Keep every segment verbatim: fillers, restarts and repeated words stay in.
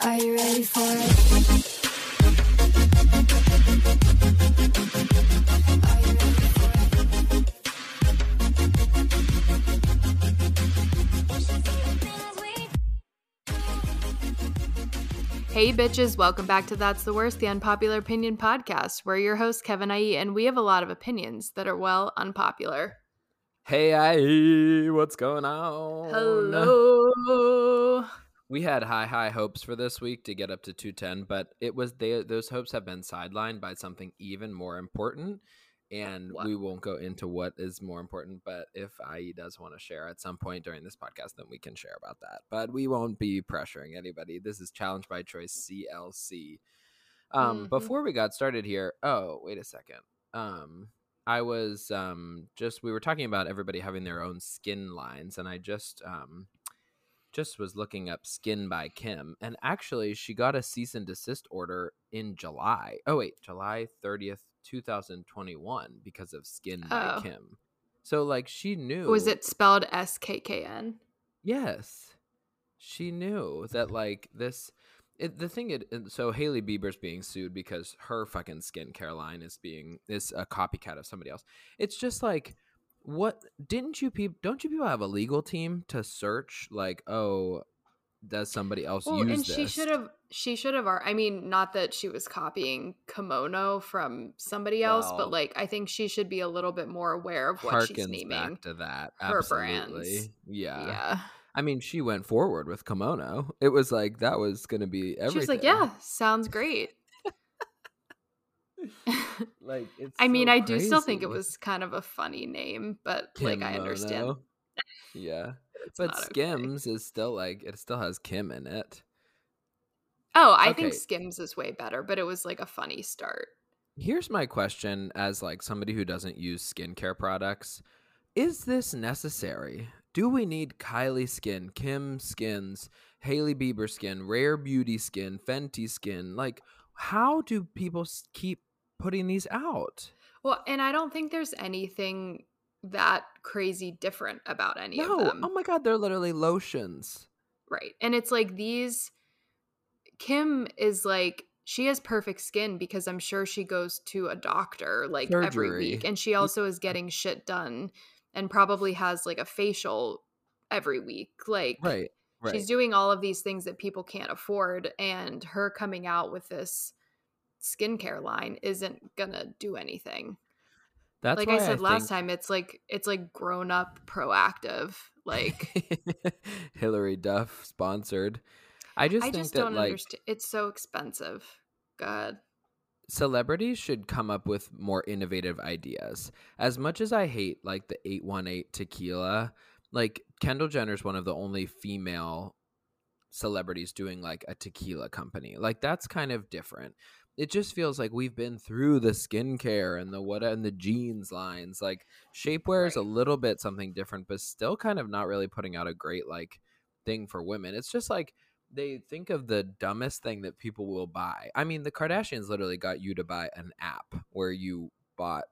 Are you ready for it? Hey bitches, welcome back to That's the Worst, the Unpopular Opinion Podcast. We're your hosts, Kevin Ie, and we have a lot of opinions that are, well, unpopular. Hey Ie, what's going on? Hello. We had high, high hopes for this week to get up to two ten, but it was they, those hopes have been sidelined by something even more important, and what? We won't go into what is more important, but if Ie does want to share at some point during this podcast, then we can share about that, but we won't be pressuring anybody. This is Challenge by Choice, C L C. Um, mm-hmm. Before we got started here, oh, wait a second. Um, I was um, just, we were talking about everybody having their own skin lines, and I just, um, just was looking up Skin by Kim, and actually she got a cease and desist order in July. Oh wait, July thirtieth, two thousand twenty-one because of Skin by oh. Kim. So like she knew. Was it spelled S K K N? Yes. She knew that like this it, the thing it so Hailey Bieber's being sued because her fucking skincare line is being is a copycat of somebody else. It's just like, what didn't you people don't you people have a legal team to search like, oh, does somebody else well, use and this? She should have she should have I mean, not that she was copying Kimono from somebody else, well, but like I think she should be a little bit more aware of what she's naming. Back to that. Her brands. Yeah. Yeah. I mean, she went forward with Kimono. It was like that was gonna be everything. She was like, yeah, sounds great. Like it's I so mean I crazy. do still think it was kind of a funny name, but Kimono. like I understand. Yeah. But Skims okay. is still like it still has Kim in it. Oh, I okay. think Skims is way better, but it was like a funny start. Here's my question as like somebody who doesn't use skincare products. Is this necessary? Do we need Kylie skin, Kim skins, Hailey Bieber skin, Rare Beauty skin, Fenty skin? Like, how do people keep putting these out? Well, and I don't think there's anything that crazy different about any no. of them. Oh my God, they're literally lotions. Right. And it's like these Kim is like she has perfect skin because I'm sure she goes to a doctor like Surgery. every week, and she also is getting shit done and probably has like a facial every week. Like right. Right. She's doing all of these things that people can't afford, and her coming out with this skincare line isn't gonna do anything. That's like I said I last think... time, it's like it's like grown up proactive, like Hillary Duff sponsored. I just I think just that don't like understand. It's so expensive. God. Celebrities should come up with more innovative ideas. As much as I hate like the eight one eight tequila. Like, Kendall Jenner is one of the only female celebrities doing, like, a tequila company. Like, that's kind of different. It just feels like we've been through the skincare and the what and the jeans lines. Like, shapewear is right. a little bit something different, but still kind of not really putting out a great, like, thing for women. It's just, like, they think of the dumbest thing that people will buy. I mean, the Kardashians literally got you to buy an app where you bought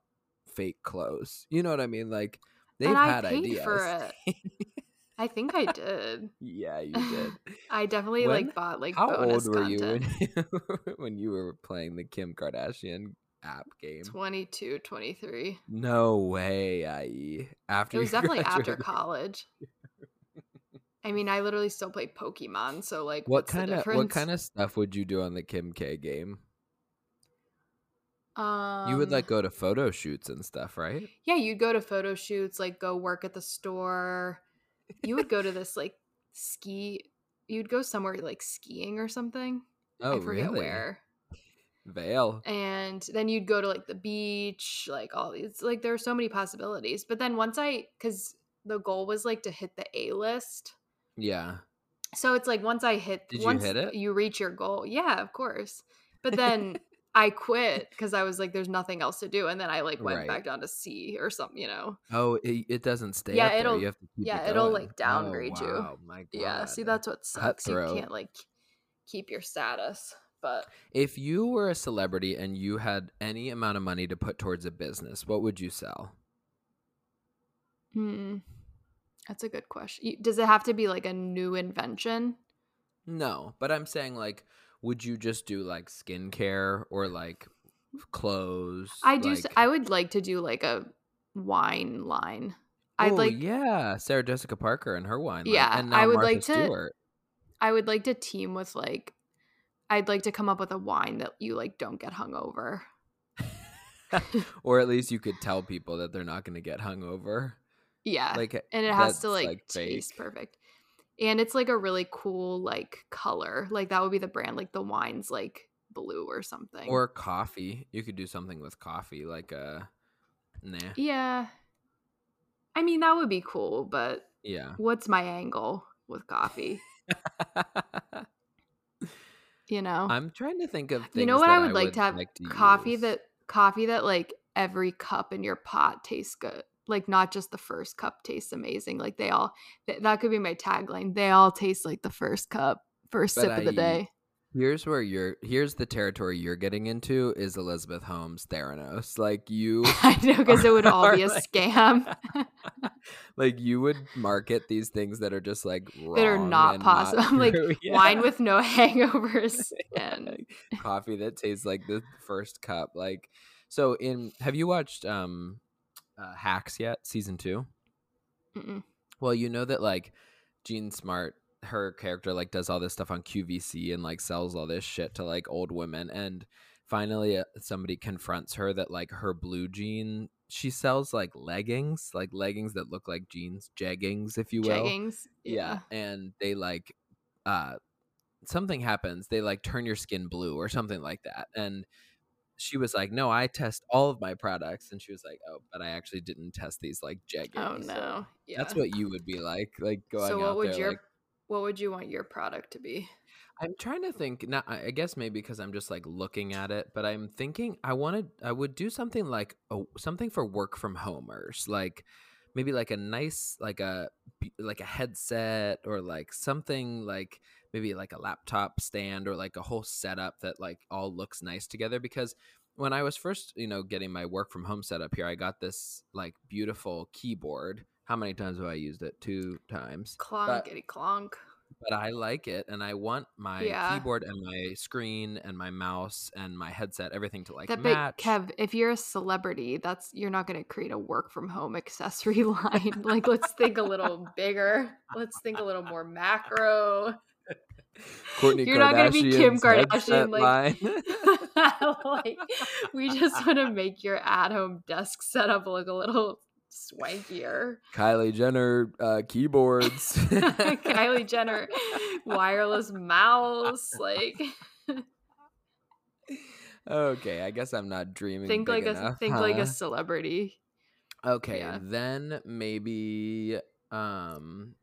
fake clothes. You know what I mean? Like... They've and had I paid ideas. for it. I think I did. Yeah, you did. I definitely when, like bought like how bonus old were content. you when, you when you were playing the Kim Kardashian app game? twenty-two, twenty-three No way, I E. After it was definitely graduated. after college. I mean, I literally still play Pokemon, so like, what kind of what kind of stuff would you do on the Kim K game? Um, you would like go to photo shoots and stuff, right? Yeah, you'd go to photo shoots, like go work at the store. You would go to this like ski. You'd go somewhere like skiing or something. Oh, I forget really? Where. Vail. And then you'd go to like the beach, like all these. Like there are so many possibilities. But then once I, because the goal was like to hit the A list. Yeah. So it's like once I hit, Did once you, hit it? you reach your goal. Yeah, of course. But then. I quit because I was like, there's nothing else to do. And then I like went right. back down to C or something, you know. Oh, it, it doesn't stay yeah, up it'll, there. You have to keep yeah, it it'll like downgrade oh, wow. you. Oh, my God. Yeah, see, that's what sucks. Cutthroat. You can't like keep your status. But if you were a celebrity and you had any amount of money to put towards a business, what would you sell? Hmm. That's a good question. Does it have to be like a new invention? No, but I'm saying, like, would you just do like skincare or like clothes? I do. Like... So I would like to do like a wine line. Oh, I'd like, yeah, Sarah Jessica Parker and her wine line. Yeah, and now I would Martha like to. Stewart. I would like to team with like. I'd like to come up with a wine that you like don't get hungover. Or at least you could tell people that they're not going to get hungover. Yeah, like, and it has to like, like taste fake. Perfect. And it's like a really cool like color. Like that would be the brand. Like the wine's like blue or something. Or coffee. You could do something with coffee, like a nah. Yeah. I mean, that would be cool, but yeah. What's my angle with coffee? You know, I'm trying to think of things. You know what that I would I like would to have like to coffee use. that coffee that like every cup in your pot tastes good. Like not just the first cup tastes amazing. Like they all th- that could be my tagline. They all taste like the first cup, first but sip I, of the day. Here's where you're. Here's the territory you're getting into is Elizabeth Holmes Theranos. Like you, I know, because it would all be a like, scam. Like you would market these things that are just like wrong that are not possible. Not like yeah. Wine with no hangovers and coffee that tastes like the first cup. Like so. In have you watched? Um, Uh, Hacks yet, season two? Mm-mm. Well, you know that like Jean Smart, her character like does all this stuff on Q V C and like sells all this shit to like old women, and finally uh, somebody confronts her that like her blue jean, she sells like leggings like leggings that look like jeans, jeggings if you will, jeggings. Yeah. Yeah, and they like uh something happens, they like turn your skin blue or something like that, and she was like, no, I test all of my products. And she was like, oh, but I actually didn't test these like jeggings. Oh, no. So yeah. That's what you would be like. Like going so what out would there. Your, like, what would you want your product to be? I'm trying to think. Now, I guess maybe because I'm just like looking at it. But I'm thinking I wanted I would do something like a, something for work from homers. Like maybe like a nice like a like a headset or like something like. Maybe like a laptop stand or like a whole setup that like all looks nice together. Because when I was first, you know, getting my work from home set up here, I got this like beautiful keyboard. How many times have I used it? Two times. Clonkity clonk. But I like it, and I want my yeah. keyboard and my screen and my mouse and my headset, everything to like that match. But Kev, if you're a celebrity, that's you're not going to create a work from home accessory line. Like, let's think a little bigger. Let's think a little more macro. Kourtney you're not gonna be Kim Kardashian, like, like we just want to make your at-home desk setup look a little swankier. Kylie Jenner uh keyboards. Kylie Jenner wireless mouse, like. Okay, I guess I'm not dreaming. Think like enough, a think huh? like a celebrity. Okay, yeah. Then maybe um.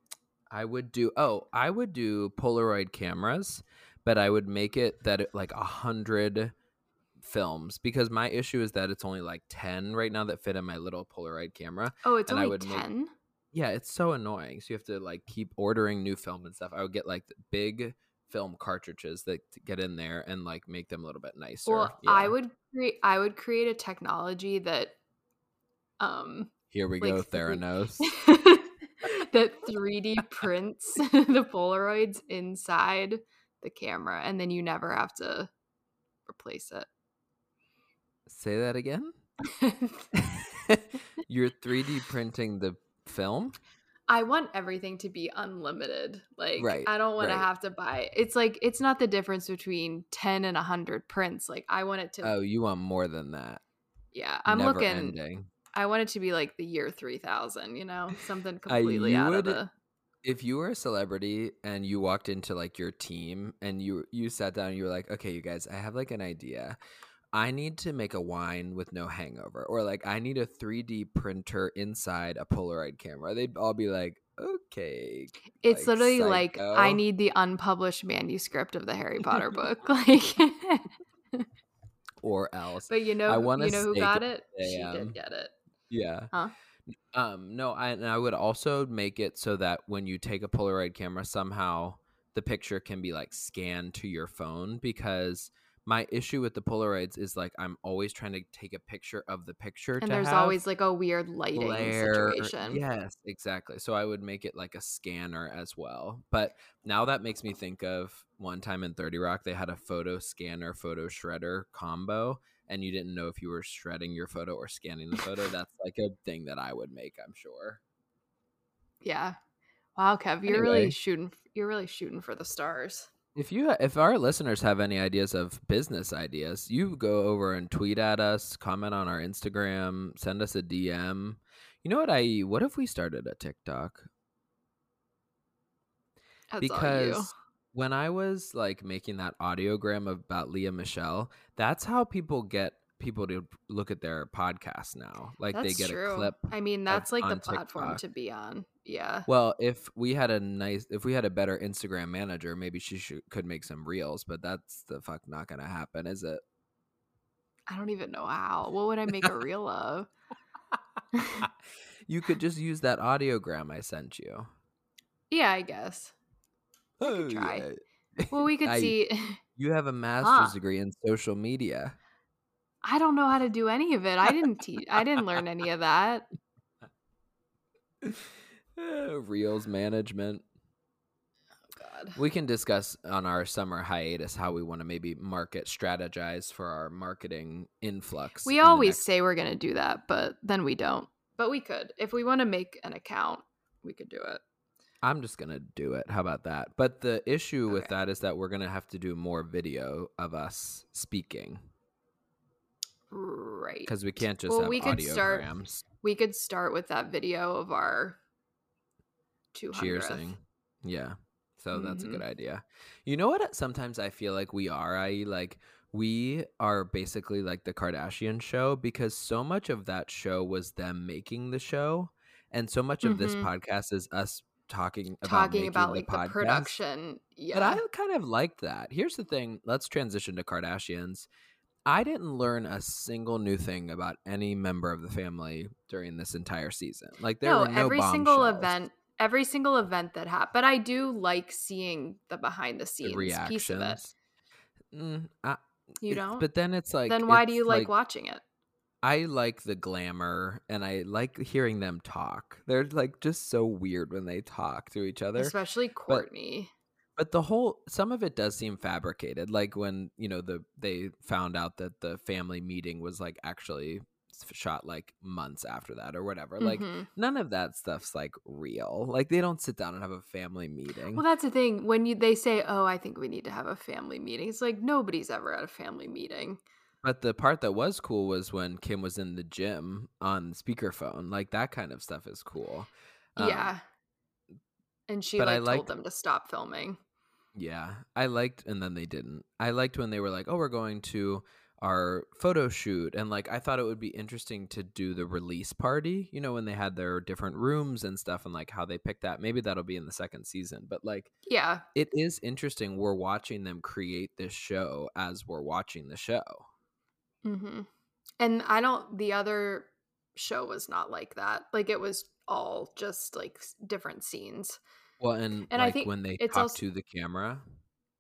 I would do oh, I would do Polaroid cameras, but I would make it that it, like a hundred films, because my issue is that it's only like ten right now that fit in my little Polaroid camera. Oh, it's and only I would ten? Make, yeah, it's so annoying. So you have to like keep ordering new film and stuff. I would get like the big film cartridges that get in there and like make them a little bit nicer. Well, yeah. I would create I would create a technology that um here we like, go, Theranos. That three D prints the Polaroids inside the camera, and then you never have to replace it. Say that again? You're three D printing the film? I want everything to be unlimited. Like, right, I don't want right. to have to buy. It's like, it's not the difference between ten and one hundred prints. Like, I want it to. Oh, you want more than that. Yeah, I'm never looking. Ending. I want it to be like the year three thousand, you know, something completely I, out would, of the. If you were a celebrity and you walked into like your team and you you sat down and you were like, okay, you guys, I have like an idea. I need to make a wine with no hangover, or like I need a three D printer inside a Polaroid camera. They'd all be like, okay. It's like, literally psycho. Like I need the unpublished manuscript of the Harry Potter book. Like. Or else. But you know, I you know who got it? She did get it. Yeah. Huh? Um, no, I, and I would also make it so that when you take a Polaroid camera, somehow the picture can be like scanned to your phone, because My issue with the Polaroids is like I'm always trying to take a picture of the picture. And to there's have always like a weird lighting glare. situation. Yes, exactly. So I would make it like a scanner as well. But now that makes me think of one time in thirty Rock, they had a photo scanner, photo shredder combo. And you didn't know if you were shredding your photo or scanning the photo. That's like a thing that I would make, I'm sure. Yeah. Wow, Kev, you're anyway. really shooting. You're really shooting for the stars. If you, if our listeners have any ideas of business ideas, you go over and tweet at us, comment on our Instagram, send us a D M. You know what I, what if we started a TikTok? That's because all you. When I was like making that audiogram about Leah Michelle, that's how people get people to look at their podcast now. Like that's they get true. a clip. I mean, that's of, like the platform TikTok. to be on. Yeah. Well, if we had a nice, if we had a better Instagram manager, maybe she should, could make some reels, but that's the fuck not going to happen, is it? I don't even know how. What would I make a reel of? You could just use that audiogram I sent you. Yeah, I guess. I oh, could try. Yeah. Well, we could I, see. You have a master's huh. degree in social media. I don't know how to do any of it. I didn't teach. I didn't learn any of that. Reels management. Oh God. We can discuss on our summer hiatus how we want to maybe market strategize for our marketing influx. We in always next- say we're going to do that, but then we don't. But we could. If we want to make an account, we could do it. I'm just going to do it. How about that? But the issue okay. with that is that we're going to have to do more video of us speaking. Right. Because we can't just well, have we audiograms. Could start, we could start with that video of our two hundredth. Cheersing. Yeah. So mm-hmm. that's a good idea. You know what? Sometimes I feel like we are, that is like we are basically like the Kardashian show, because so much of that show was them making the show. And so much of mm-hmm. this podcast is us talking about, talking about the like podcast. The production. Yeah. And I kind of liked that. Here's the thing. Let's transition to Kardashians. I didn't learn a single new thing about any member of the family during this entire season. Like there no, were no every bombshells. single event, every single event that happened. But I do like seeing the behind the scenes the piece of it. Mm, I, you don't. But then it's like. Then why do you like, like watching it? I like the glamour, and I like hearing them talk. They're like just so weird when they talk to each other, especially Kourtney. But, But the whole, some of it does seem fabricated. Like when, you know, the they found out that the family meeting was like actually shot like months after that or whatever. Mm-hmm. Like none of that stuff's like real. Like they don't sit down and have a family meeting. Well, that's the thing. When you they say, oh, I think we need to have a family meeting. It's like nobody's ever at a family meeting. But the part that was cool was when Kim was in the gym on speakerphone. Like that kind of stuff is cool. Um, yeah. And she but like, I liked, told them to stop filming. Yeah. I liked, and then they didn't. I liked when they were like, oh, we're going to our photo shoot. And like, I thought it would be interesting to do the release party, you know, when they had their different rooms and stuff and like how they picked that. Maybe that'll be in the second season. But like, yeah, it is interesting. We're watching them create this show as we're watching the show. Mm-hmm. And I don't, the other show was not like that. Like it was all just like different scenes. Well, and, and like I think when they talk also, to the camera.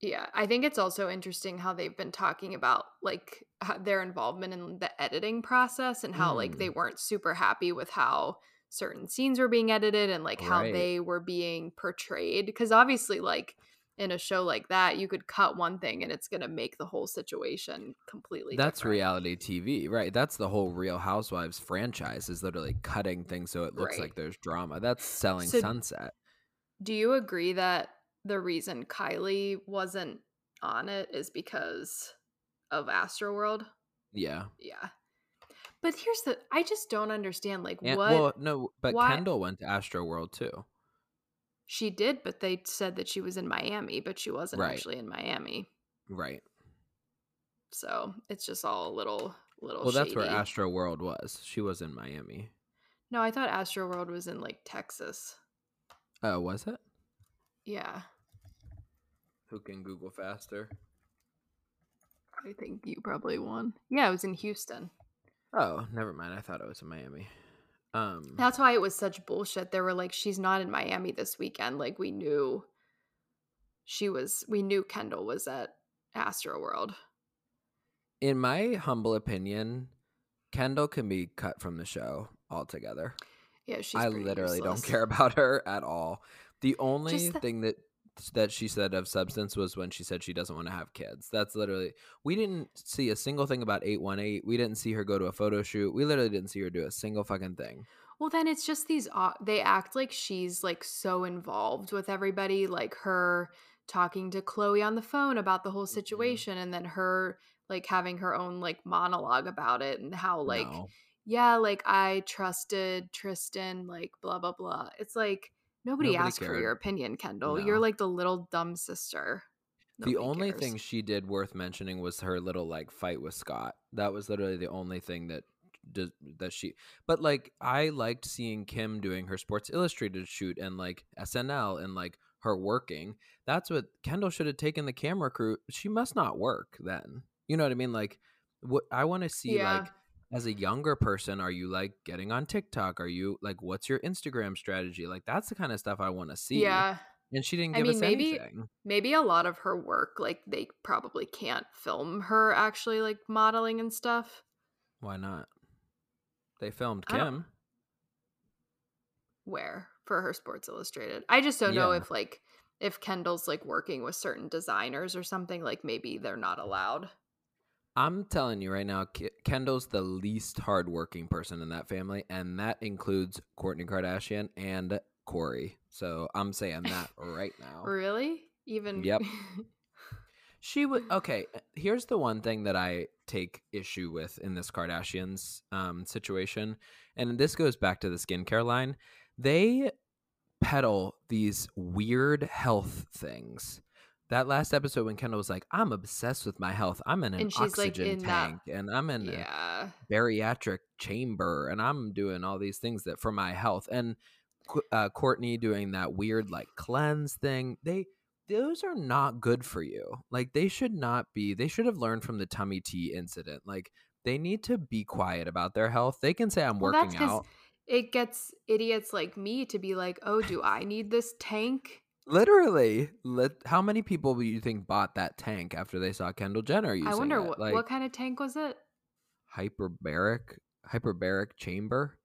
Yeah, I think it's also interesting how they've been talking about like their involvement in the editing process and how mm. like they weren't super happy with how certain scenes were being edited and like how right. they were being portrayed. Because obviously like in a show like that, you could cut one thing and it's going to make the whole situation completely That's different. Reality T V, right? That's the whole Real Housewives franchise is literally cutting things so it looks right. like there's drama. That's selling so Sunset. Do you agree that the reason Kylie wasn't on it is because of Astroworld? Yeah. Yeah. But here's the – I just don't understand like and, what – Well, no, but why, Kendall went to Astroworld too. She did, but they said that she was in Miami, but she wasn't right. actually in Miami. Right. So it's just all a little, little Well, shady. That's where Astroworld was. She was in Miami. No, I thought Astroworld was in, like, Texas. Oh, uh, was it? Yeah. Who can Google faster? I think you probably won. Yeah, it was in Houston. Oh, never mind. I thought it was in Miami. Um, That's why it was such bullshit. They were like, she's not in Miami this weekend. Like we knew she was, we knew Kendall was at Astroworld. in my humble opinion, Kendall can be cut from the show altogether. Yeah, she's I literally useless. Don't care about her at all. The only the- thing that that she said of substance was when she said she doesn't want to have kids. That's literally, we didn't see a single thing about eight one eight. We didn't see her go to a photo shoot. We literally didn't see her do a single fucking thing. Well, then it's just these, they act like she's like so involved with everybody, like her talking to Khloé on the phone about the whole situation, mm-hmm. and then her like having her own like monologue about it and how like, no. yeah, like I trusted Tristan, like blah, blah, blah. It's like, Nobody, Nobody asked cared. for your opinion, Kendall. No. You're like the little dumb sister. Nobody the only cares. thing she did worth mentioning was her little like fight with Scott. That was literally the only thing that that she. But like, I liked seeing Kim doing her Sports Illustrated shoot and like S N L and like her working. That's what Kendall should have taken the camera crew. She must not work then. You know what I mean? Like, what I want to see yeah. like. As a younger person, are you like getting on TikTok? Are you like, what's your Instagram strategy? Like, that's the kind of stuff I want to see. Yeah. And she didn't give I mean, us maybe, anything. Maybe a lot of her work, like they probably can't film her actually like modeling and stuff. Why not? They filmed Kim. Where? For her Sports Illustrated. I just don't yeah. know if like, if Kendall's like working with certain designers or something, like maybe they're not allowed. I'm telling you right now, Kendall's the least hardworking person in that family, and that includes Kourtney Kardashian and Corey. So I'm saying that right now. Really? Even? Yep. She would. Okay, here's the one thing that I take issue with in this Kardashians um, situation, and this goes back to the skincare line. They peddle these weird health things. That last episode when Kendall was like, I'm obsessed with my health. I'm in an oxygen like in tank that, and I'm in yeah. a bariatric chamber and I'm doing all these things that for my health. And uh, Kourtney doing that weird like cleanse thing. They Those are not good for you. Like they should not be. They should have learned from the tummy tea incident. Like they need to be quiet about their health. They can say I'm well, working out. It gets idiots like me to be like, oh, do I need this tank? Literally, let, how many people do you think bought that tank after they saw Kendall Jenner using it? I wonder it? What, like, what kind of tank was it? Hyperbaric, hyperbaric chamber.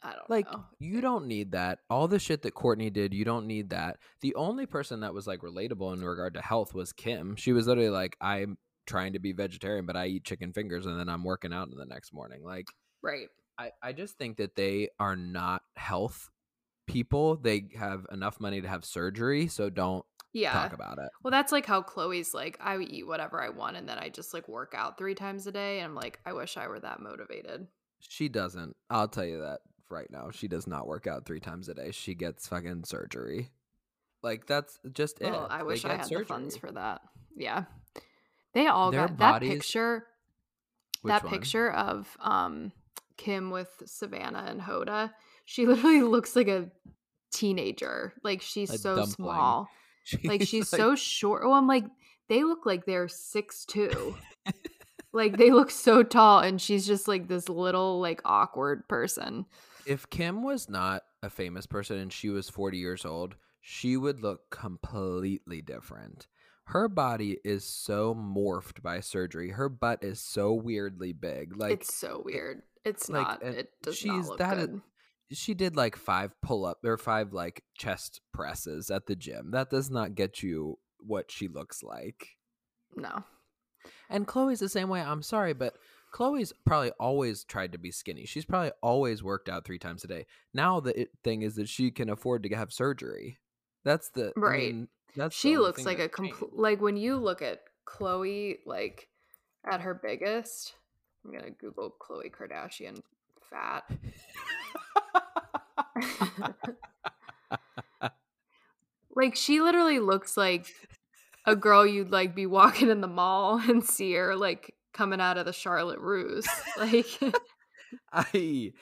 I don't like, know. Like, you don't need that. All the shit that Kourtney did, you don't need that. The only person that was like relatable in regard to health was Kim. She was literally like, "I'm trying to be vegetarian, but I eat chicken fingers, and then I'm working out in the next morning." Like, right? I, I just think that they are not health. People, they have enough money to have surgery, so don't yeah. talk about it. Well, that's like how Khloé's like, I eat whatever I want, and then I just like work out three times a day, and I'm like, I wish I were that motivated. She doesn't. I'll tell you that right now. She does not work out three times a day. She gets fucking surgery. Like, that's just well, it. I wish I had surgery. The funds for that. Yeah. They all Their got bodies... that picture. Which that one? Picture of um Kim with Savannah and Hoda. She literally looks like a teenager. Like, she's a so dumpling. Small. She's like, she's like... so short. Oh, I'm like, they look like they're six two. Like, they look so tall, and she's just, like, this little, like, awkward person. If Kim was not a famous person and she was forty years old, she would look completely different. Her body is so morphed by surgery. Her butt is so weirdly big. Like, it's so weird. It's like, not. It does she's, not look that good. Is, She did like five pull up or five like chest presses at the gym. That does not get you what she looks like. No. And Khloé's the same way. I'm sorry, but Khloé's probably always tried to be skinny. She's probably always worked out three times a day. Now the it thing is that she can afford to have surgery. That's the right. I mean, that's she looks like a complete like when you look at Khloé like at her biggest. I'm gonna Google Khloé Kardashian fat. Like she literally looks like a girl you'd like be walking in the mall and see her like coming out of the Charlotte Russe. Like I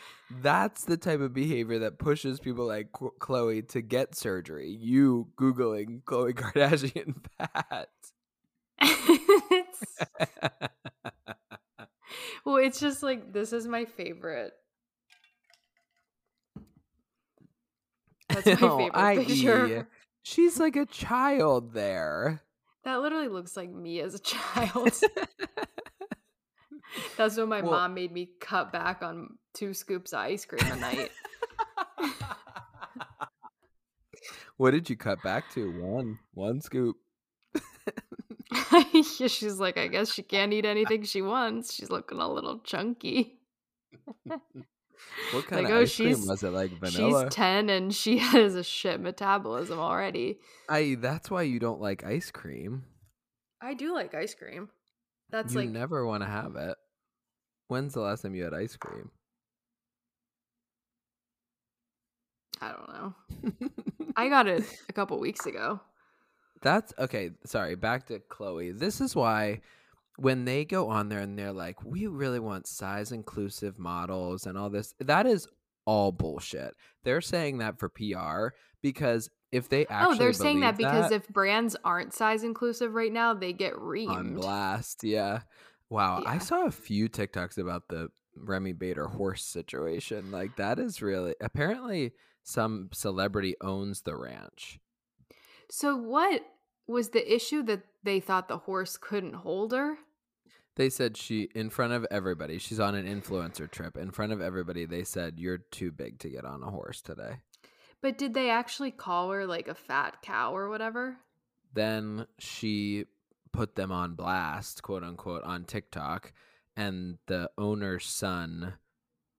that's the type of behavior that pushes people like Khloé to get surgery. You Googling Khloé Kardashian fat. It's... Well, it's just like this is my favorite. That's my favorite oh, picture. She's like a child there. That literally looks like me as a child. That's when my well, mom made me cut back on two scoops of ice cream a night. What did you cut back to? One. One scoop. She's like, I guess she can't eat anything she wants. She's looking a little chunky. What kind like, of oh, ice cream was it? Like vanilla? She's ten and she has a shit metabolism already. I. That's why you don't like ice cream. I do like ice cream. That's you like never want to have it. When's the last time you had ice cream? I don't know. I got it a couple weeks ago. That's okay. Sorry. Back to Khloé. This is why when they go on there and they're like, we really want size inclusive models and all this, that is all bullshit. They're saying that for P R because if they actually, oh, they're saying that because that, if brands aren't size inclusive right now, they get reamed. On blast. Yeah. Wow. Yeah. I saw a few TikToks about the Remy Bader horse situation. Like that is really, apparently some celebrity owns the ranch. So what was the issue that they thought the horse couldn't hold her? They said she, in front of everybody, she's on an influencer trip. In front of everybody, they said, you're too big to get on a horse today. But did they actually call her like a fat cow or whatever? Then she put them on blast, quote unquote, on TikTok. And the owner's son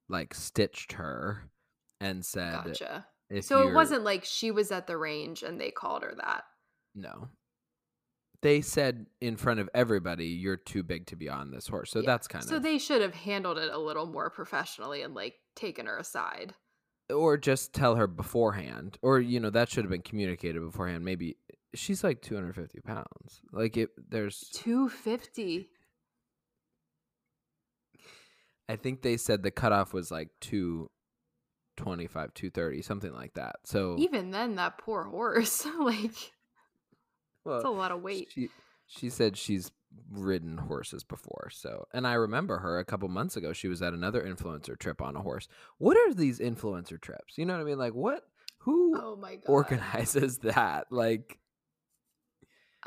like stitched her and said... Gotcha. If so it wasn't like she was at the range and they called her that. No. They said in front of everybody, you're too big to be on this horse. So yeah. that's kind so of... So they should have handled it a little more professionally and like taken her aside. Or just tell her beforehand. Or, you know, that should have been communicated beforehand. Maybe she's like two hundred fifty pounds. Like it, there's... two hundred fifty? I think they said the cutoff was like two... twenty-five, two thirty, something like that. So even then, that poor horse, like, well, that's a lot of weight. She, she said she's ridden horses before. So, and I remember her a couple months ago, she was at another influencer trip on a horse. What are these influencer trips? You know what I mean? Like, what? Who oh my God. organizes that? Like,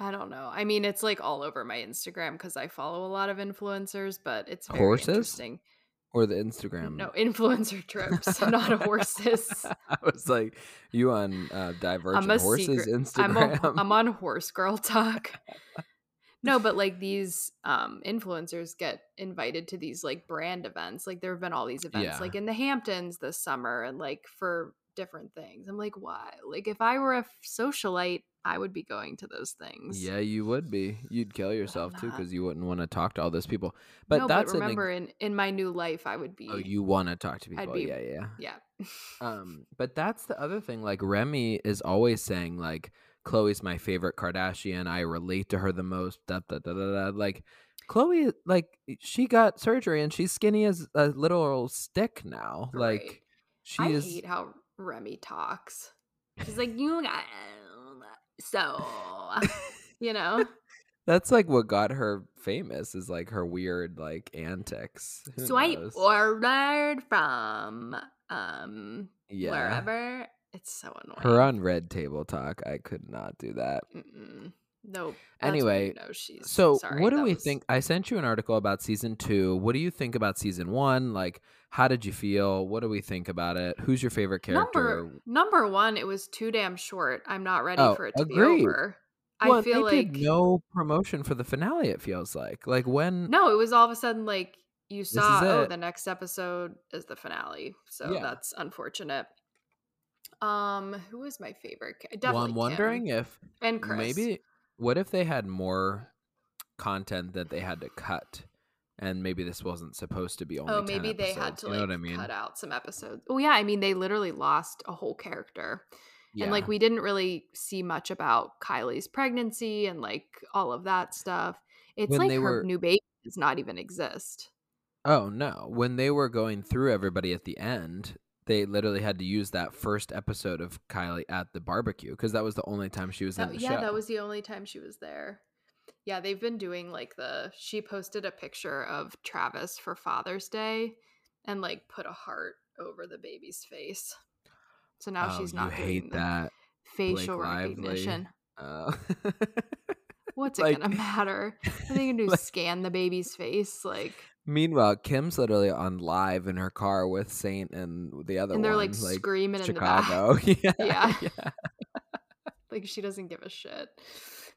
I don't know. I mean, it's like all over my Instagram because I follow a lot of influencers, but it's very horses? interesting. Or the Instagram. No, influencer trips, not horses. I was like, you on uh, Divergent Horses secret. Instagram? I'm, a, I'm on Horse Girl Talk. No, but like these um, influencers get invited to these like brand events. Like there have been all these events yeah. like in the Hamptons this summer and like for different things. I'm like, why? Like if I were a socialite, I would be going to those things. Yeah, you would be. You'd kill yourself too because you wouldn't want to talk to all those people. But no, that's but remember, an ex- in, in my new life, I would be. Oh, you want to talk to people? Be, yeah, yeah, yeah. um, but that's the other thing. Like Remy is always saying, like, Khloé's my favorite Kardashian. I relate to her the most. Da da da da da. Like Khloé, like she got surgery and she's skinny as a literal stick now. Right. Like she I is. I hate how Remy talks. She's like, you got. So, you know, that's like what got her famous is like her weird like antics. Who so knows? I ordered from um yeah. wherever. It's so annoying. Her on Red Table Talk, I could not do that. Mm-mm. Nope. That's anyway, no. She's so. Sorry, what do we was... think? I sent you an article about season two. What do you think about season one? Like, how did you feel? What do we think about it? Who's your favorite character? Number, number one, it was too damn short. I'm not ready oh, for it to agreed. be over. Well, I feel they like did no promotion for the finale. It feels like like when no, it was all of a sudden like you saw. Oh, the next episode is the finale. So yeah. that's unfortunate. Um, who is my favorite? Definitely well, I'm wondering Kim. if and Chris. maybe. What if they had more content that they had to cut and maybe this wasn't supposed to be only ten episodes? Oh, maybe they had to like, you know what I mean? cut out some episodes. Oh, yeah. I mean, they literally lost a whole character. Yeah. And like we didn't really see much about Kylie's pregnancy and like all of that stuff. It's when like her were... new baby does not even exist. Oh, no. When they were going through everybody at the end, they literally had to use that first episode of Kylie at the barbecue because that was the only time she was that, in the yeah, show. Yeah, that was the only time she was there. Yeah, they've been doing like the – she posted a picture of Travis for Father's Day and like put a heart over the baby's face. So now oh, she's not you doing hate that facial Blake recognition. Uh, What's it like, going to matter? Are they going to like, scan the baby's face? Like – Meanwhile, Kim's literally on live in her car with Saint and the other one. And they're one, like, like screaming Chicago. in the back. yeah. yeah. yeah. Like, she doesn't give a shit.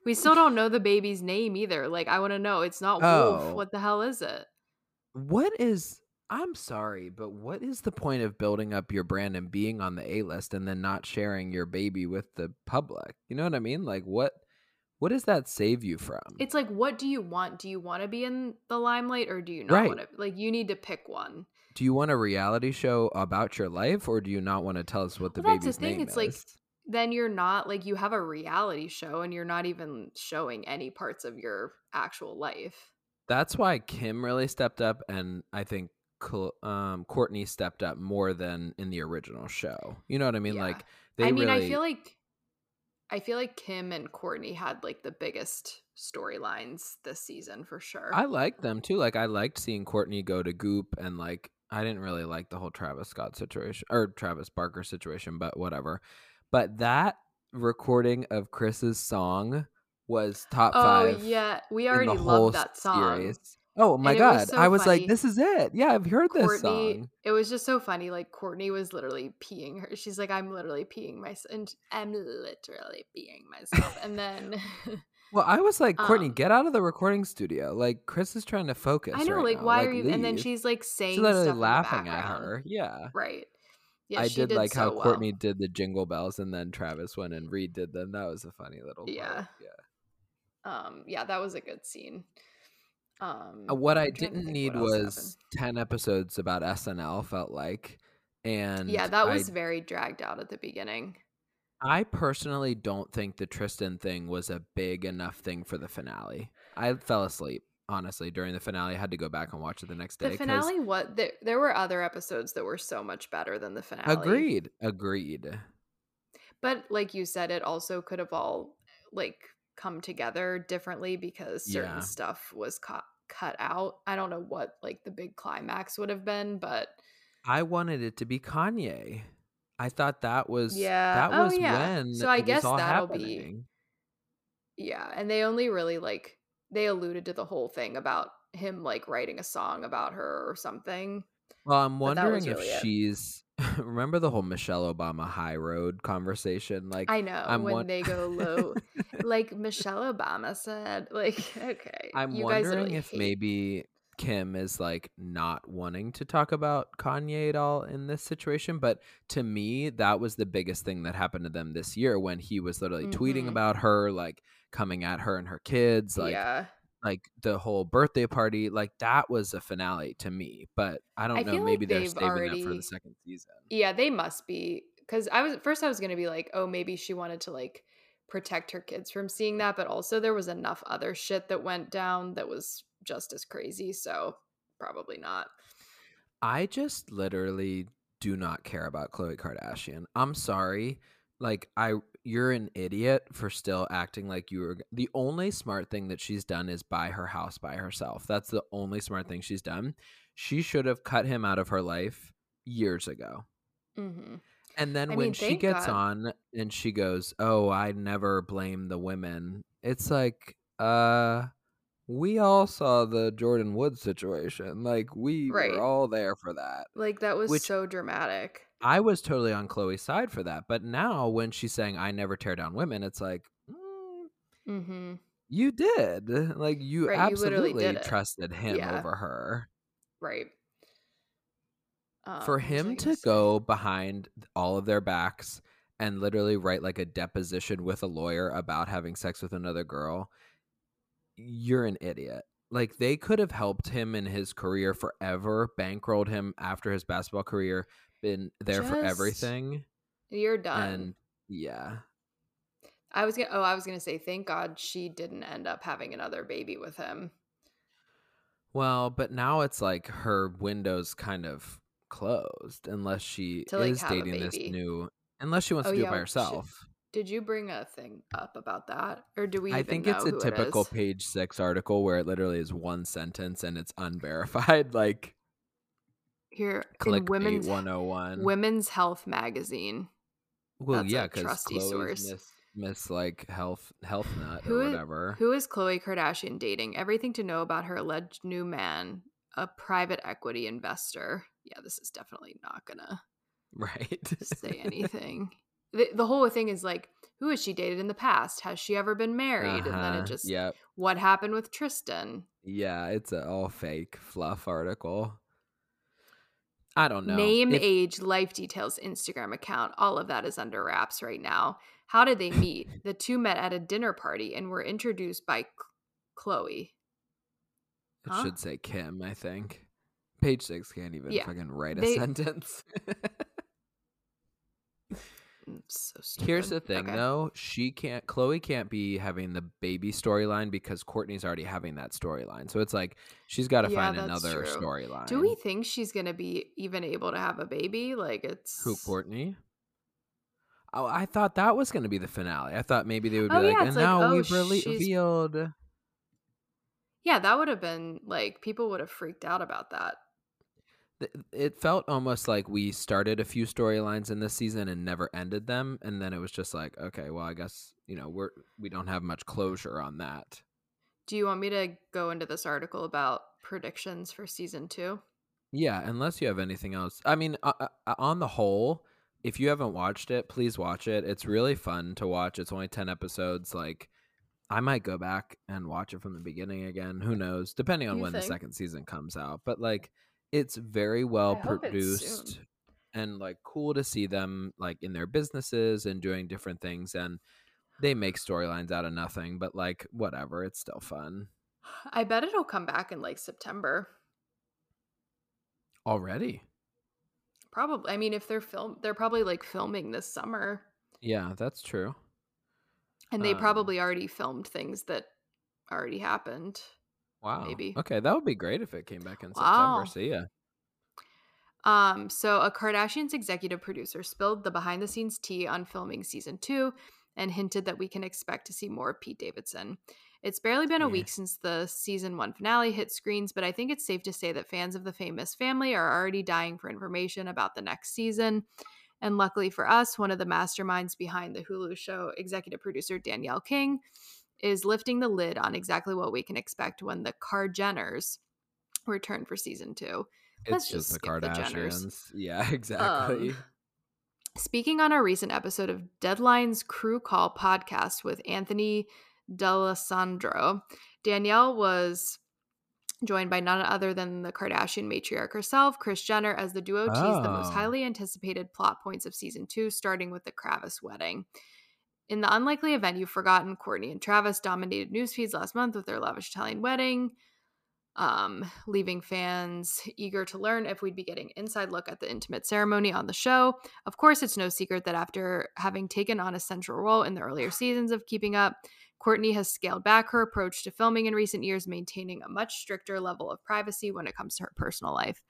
We still don't know the baby's name either. Like, I want to know. It's not oh. Wolf. What the hell is it? What is... I'm sorry, but what is the point of building up your brand and being on the A-list and then not sharing your baby with the public? You know what I mean? Like, what... What does that save you from? It's like, what do you want? Do you want to be in the limelight or do you not right. want to? Like, you need to pick one. Do you want a reality show about your life or do you not want to tell us what the well, baby's name is? That's the thing. It's is? like, then you're not, like, you have a reality show and you're not even showing any parts of your actual life. That's why Kim really stepped up, and I think um, Kourtney stepped up more than in the original show. You know what I mean? Yeah. Like, they I mean, really... I feel like... I feel like Kim and Kourtney had like the biggest storylines this season for sure. I liked them too. Like, I liked seeing Kourtney go to Goop, and like, I didn't really like the whole Travis Scott situation or Travis Barker situation, but whatever. But that recording of Chris's song was top oh, five. Oh yeah. We already loved that song. Series. Oh my God. So I was funny. like, this is it. Yeah, I've heard Kourtney, this song. It was just so funny. Like, Kourtney was literally peeing her. She's like, I'm literally peeing myself. And I'm literally peeing myself. And then. Well, I was like, Kourtney, um, get out of the recording studio. Like, Kris is trying to focus. I know. Right like, now. why like, are you. Leave. And then she's like saying she's literally stuff laughing at her. Yeah. Right. Yeah, I did, did like so how well. Kourtney did the jingle bells and then Travis went and redid them. That was a funny little. Yeah. Yeah. Um, yeah, that was a good scene. Um, what I didn't need was happened. ten episodes about S N L, felt like. And yeah, that was I, very dragged out at the beginning. I personally don't think the Tristan thing was a big enough thing for the finale. I fell asleep, honestly, during the finale. I had to go back and watch it the next day. The finale, what? There, there were other episodes that were so much better than the finale. Agreed. Agreed. But like you said, it also could have all like come together differently because certain yeah. stuff was caught. cut out. I don't know what like the big climax would have been, but I wanted it to be Kanye. I thought that was yeah that oh, was yeah. when so I guess that'll happening. be yeah and they only really like they alluded to the whole thing about him like writing a song about her or something. Well, I'm wondering really if it. she's remember the whole Michelle Obama high road conversation? Like, I know I'm when one- they go low, like Michelle Obama said, like, okay. I'm you wondering guys really if hate- maybe Kim is like not wanting to talk about Kanye at all in this situation. But to me, that was the biggest thing that happened to them this year when he was literally mm-hmm. tweeting about her, like coming at her and her kids, like, yeah. like the whole birthday party, like that was a finale to me. But I don't I know. Maybe like they're saving already, that for the second season. Yeah, they must be. Because I was at first I was going to be like, oh, maybe she wanted to like protect her kids from seeing that. But also there was enough other shit that went down that was just as crazy. So probably not. I just literally do not care about Khloé Kardashian. I'm sorry. Like I. You're an idiot for still acting like you were. The only smart thing that she's done is buy her house by herself. That's the only smart thing she's done. She should have cut him out of her life years ago. Mm-hmm. And then I when mean, she gets God. on and she goes, oh, I never blame the women. It's like, uh, we all saw the Jordan Woods situation. Like we right. were all there for that. Like that was Which- so dramatic. I was totally on Khloé's side for that. But now when she's saying, I never tear down women, it's like, mm, mm-hmm. you did. Like, you right, absolutely you trusted him yeah. over her. Right. Um, for him to go behind all of their backs and literally write like a deposition with a lawyer about having sex with another girl, you're an idiot. Like, they could have helped him in his career forever, bankrolled him after his basketball career, been there Just, for everything. You're done. And yeah. I was gonna oh, I was gonna say thank God she didn't end up having another baby with him. Well, but now it's like her window's kind of closed unless she to, like, is dating this new unless she wants oh, to do yeah, it by herself. She, did you bring a thing up about that? Or do we I even think know it's a typical it Page Six article where it literally is one sentence and it's unverified, like Here Click in Women's one oh one Women's Health Magazine. Well, That's yeah, because trusty Khloé's source. Miss, miss like health health nut who or whatever. Is, who is Khloé Kardashian dating? Everything to know about her alleged new man. a private equity investor. Yeah, this is definitely not gonna right say anything. The, the whole thing is like, who has she dated in the past? Has she ever been married? Uh-huh. And then it just, yep. What happened with Tristan? Yeah, it's an all fake fluff article. I don't know. Name, if- age, life details, Instagram account. All of that is under wraps right now. How did they meet? The two met at a dinner party and were introduced by Khloé. It huh? should say Kim, I think. Page six can't even yeah. fucking write a they- sentence. So stupid. Here's the thing, okay. though. She can't, Khloé can't be having the baby storyline because Kourtney's already having that storyline. So it's like she's got to yeah, find another storyline. Do we think she's going to be even able to have a baby? Like, it's. Who, Kourtney? Oh, I thought that was going to be the finale. I thought maybe they would be oh, like, yeah, and like, now oh, we've really revealed. Yeah, that would have been like, people would have freaked out about that. It felt almost like we started a few storylines in this season and never ended them, and then it was just like, okay, well, I guess, you know, we're we don't have much closure on that. Do you want me to go into this article about predictions for season two? Yeah, unless you have anything else. I mean, uh, uh, on the whole, if you haven't watched it, please watch it. It's really fun to watch. It's only ten episodes. Like, I might go back and watch it from the beginning again. Who knows? Depending on you when think? the second season comes out, but like. It's very well produced and like cool to see them like in their businesses and doing different things, and they make storylines out of nothing, but like whatever, it's still fun. I bet it'll come back in like September. Already? Probably. I mean, if they're film they're probably like filming this summer. Yeah, that's true. And they um, probably already filmed things that already happened. Wow. Maybe. Okay, that would be great if it came back in wow. September. See ya. Um, so a Kardashian's executive producer spilled the behind-the-scenes tea on filming season two and hinted that we can expect to see more of Pete Davidson. It's barely been a yeah. week since the season one finale hit screens, but I think it's safe to say that fans of the famous family are already dying for information about the next season. And luckily for us, one of the masterminds behind the Hulu show, executive producer Danielle King, is lifting the lid on exactly what we can expect when the Kardashian Jenners return for season two. Let's it's just, just the Kardashians. The yeah, exactly. Um, speaking on our recent episode of Deadline's Crew Call podcast with Anthony D'Alessandro, Danielle was joined by none other than the Kardashian matriarch herself, Kris Jenner, as the duo teased oh. the most highly anticipated plot points of season two, starting with the Kravis wedding. In the unlikely event you've forgotten, Kourtney and Travis dominated newsfeeds last month with their lavish Italian wedding, um, leaving fans eager to learn if we'd be getting an inside look at the intimate ceremony on the show. Of course, it's no secret that after having taken on a central role in the earlier seasons of Keeping Up, Kourtney has scaled back her approach to filming in recent years, maintaining a much stricter level of privacy when it comes to her personal life.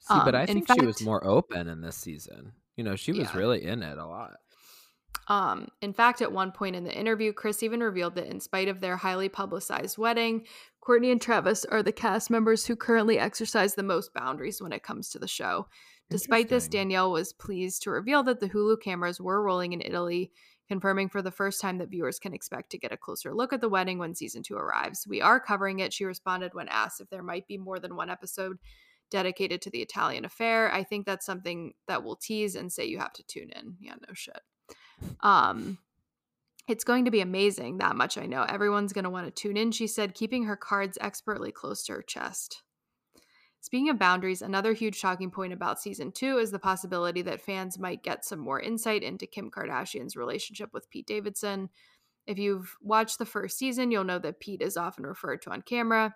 See, um, but I think fact, she was more open in this season. You know, she was yeah. really in it a lot. Um, in fact, at one point in the interview, Kris even revealed that in spite of their highly publicized wedding, Kourtney and Travis are the cast members who currently exercise the most boundaries when it comes to the show. Despite this, Danielle was pleased to reveal that the Hulu cameras were rolling in Italy, confirming for the first time that viewers can expect to get a closer look at the wedding when season two arrives. We are covering it, she responded when asked if there might be more than one episode dedicated to the Italian affair. I think that's something that we'll tease and say you have to tune in. Yeah, no shit. Um, it's going to be amazing, that much I know. Everyone's going to want to tune in, she said, keeping her cards expertly close to her chest. Speaking of boundaries, another huge shocking point about season two is the possibility that fans might get some more insight into Kim Kardashian's relationship with Pete Davidson. If you've watched the first season, you'll know that Pete is often referred to on camera,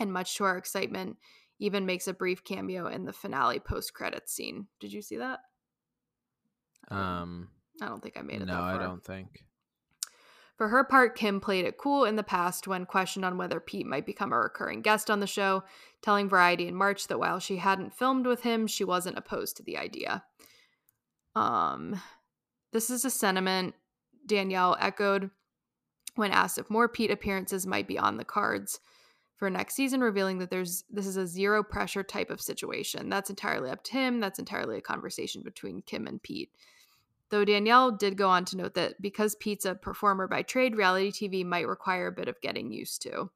and much to our excitement, even makes a brief cameo in the finale post-credits scene. Did you see that? Um... I don't think I made it no, that far. No, I don't think. For her part, Kim played it cool in the past when questioned on whether Pete might become a recurring guest on the show, telling Variety in March that while she hadn't filmed with him, she wasn't opposed to the idea. Um, this is a sentiment Danielle echoed when asked if more Pete appearances might be on the cards for next season, revealing that there's this is a zero pressure type of situation. That's entirely up to him. That's entirely a conversation between Kim and Pete. Though Danielle did go on to note that because Pete's a performer by trade, reality T V might require a bit of getting used to.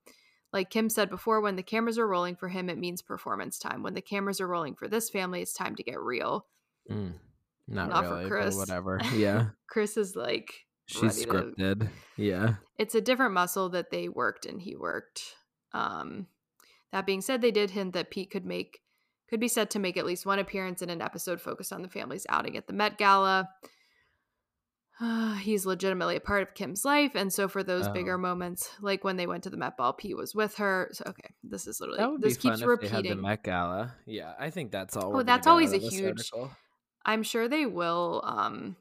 Like Kim said before, when the cameras are rolling for him, it means performance time. When the cameras are rolling for this family, it's time to get real. Mm, not, not really, for Kris. Whatever. Yeah. Kris is like, she's scripted. To... Yeah. It's a different muscle that they worked and he worked. Um, that being said, they did hint that Pete could make, could be set to make at least one appearance in an episode focused on the family's outing at the Met Gala. Uh, he's legitimately a part of Kim's life, and so for those oh. bigger moments, like when they went to the Met Ball, Pete was with her. So okay, this is literally that would this be keeps fun if repeating. They had the Met Gala, yeah, I think that's all. Well, oh, that's always a huge. Article. I'm sure they will. Um,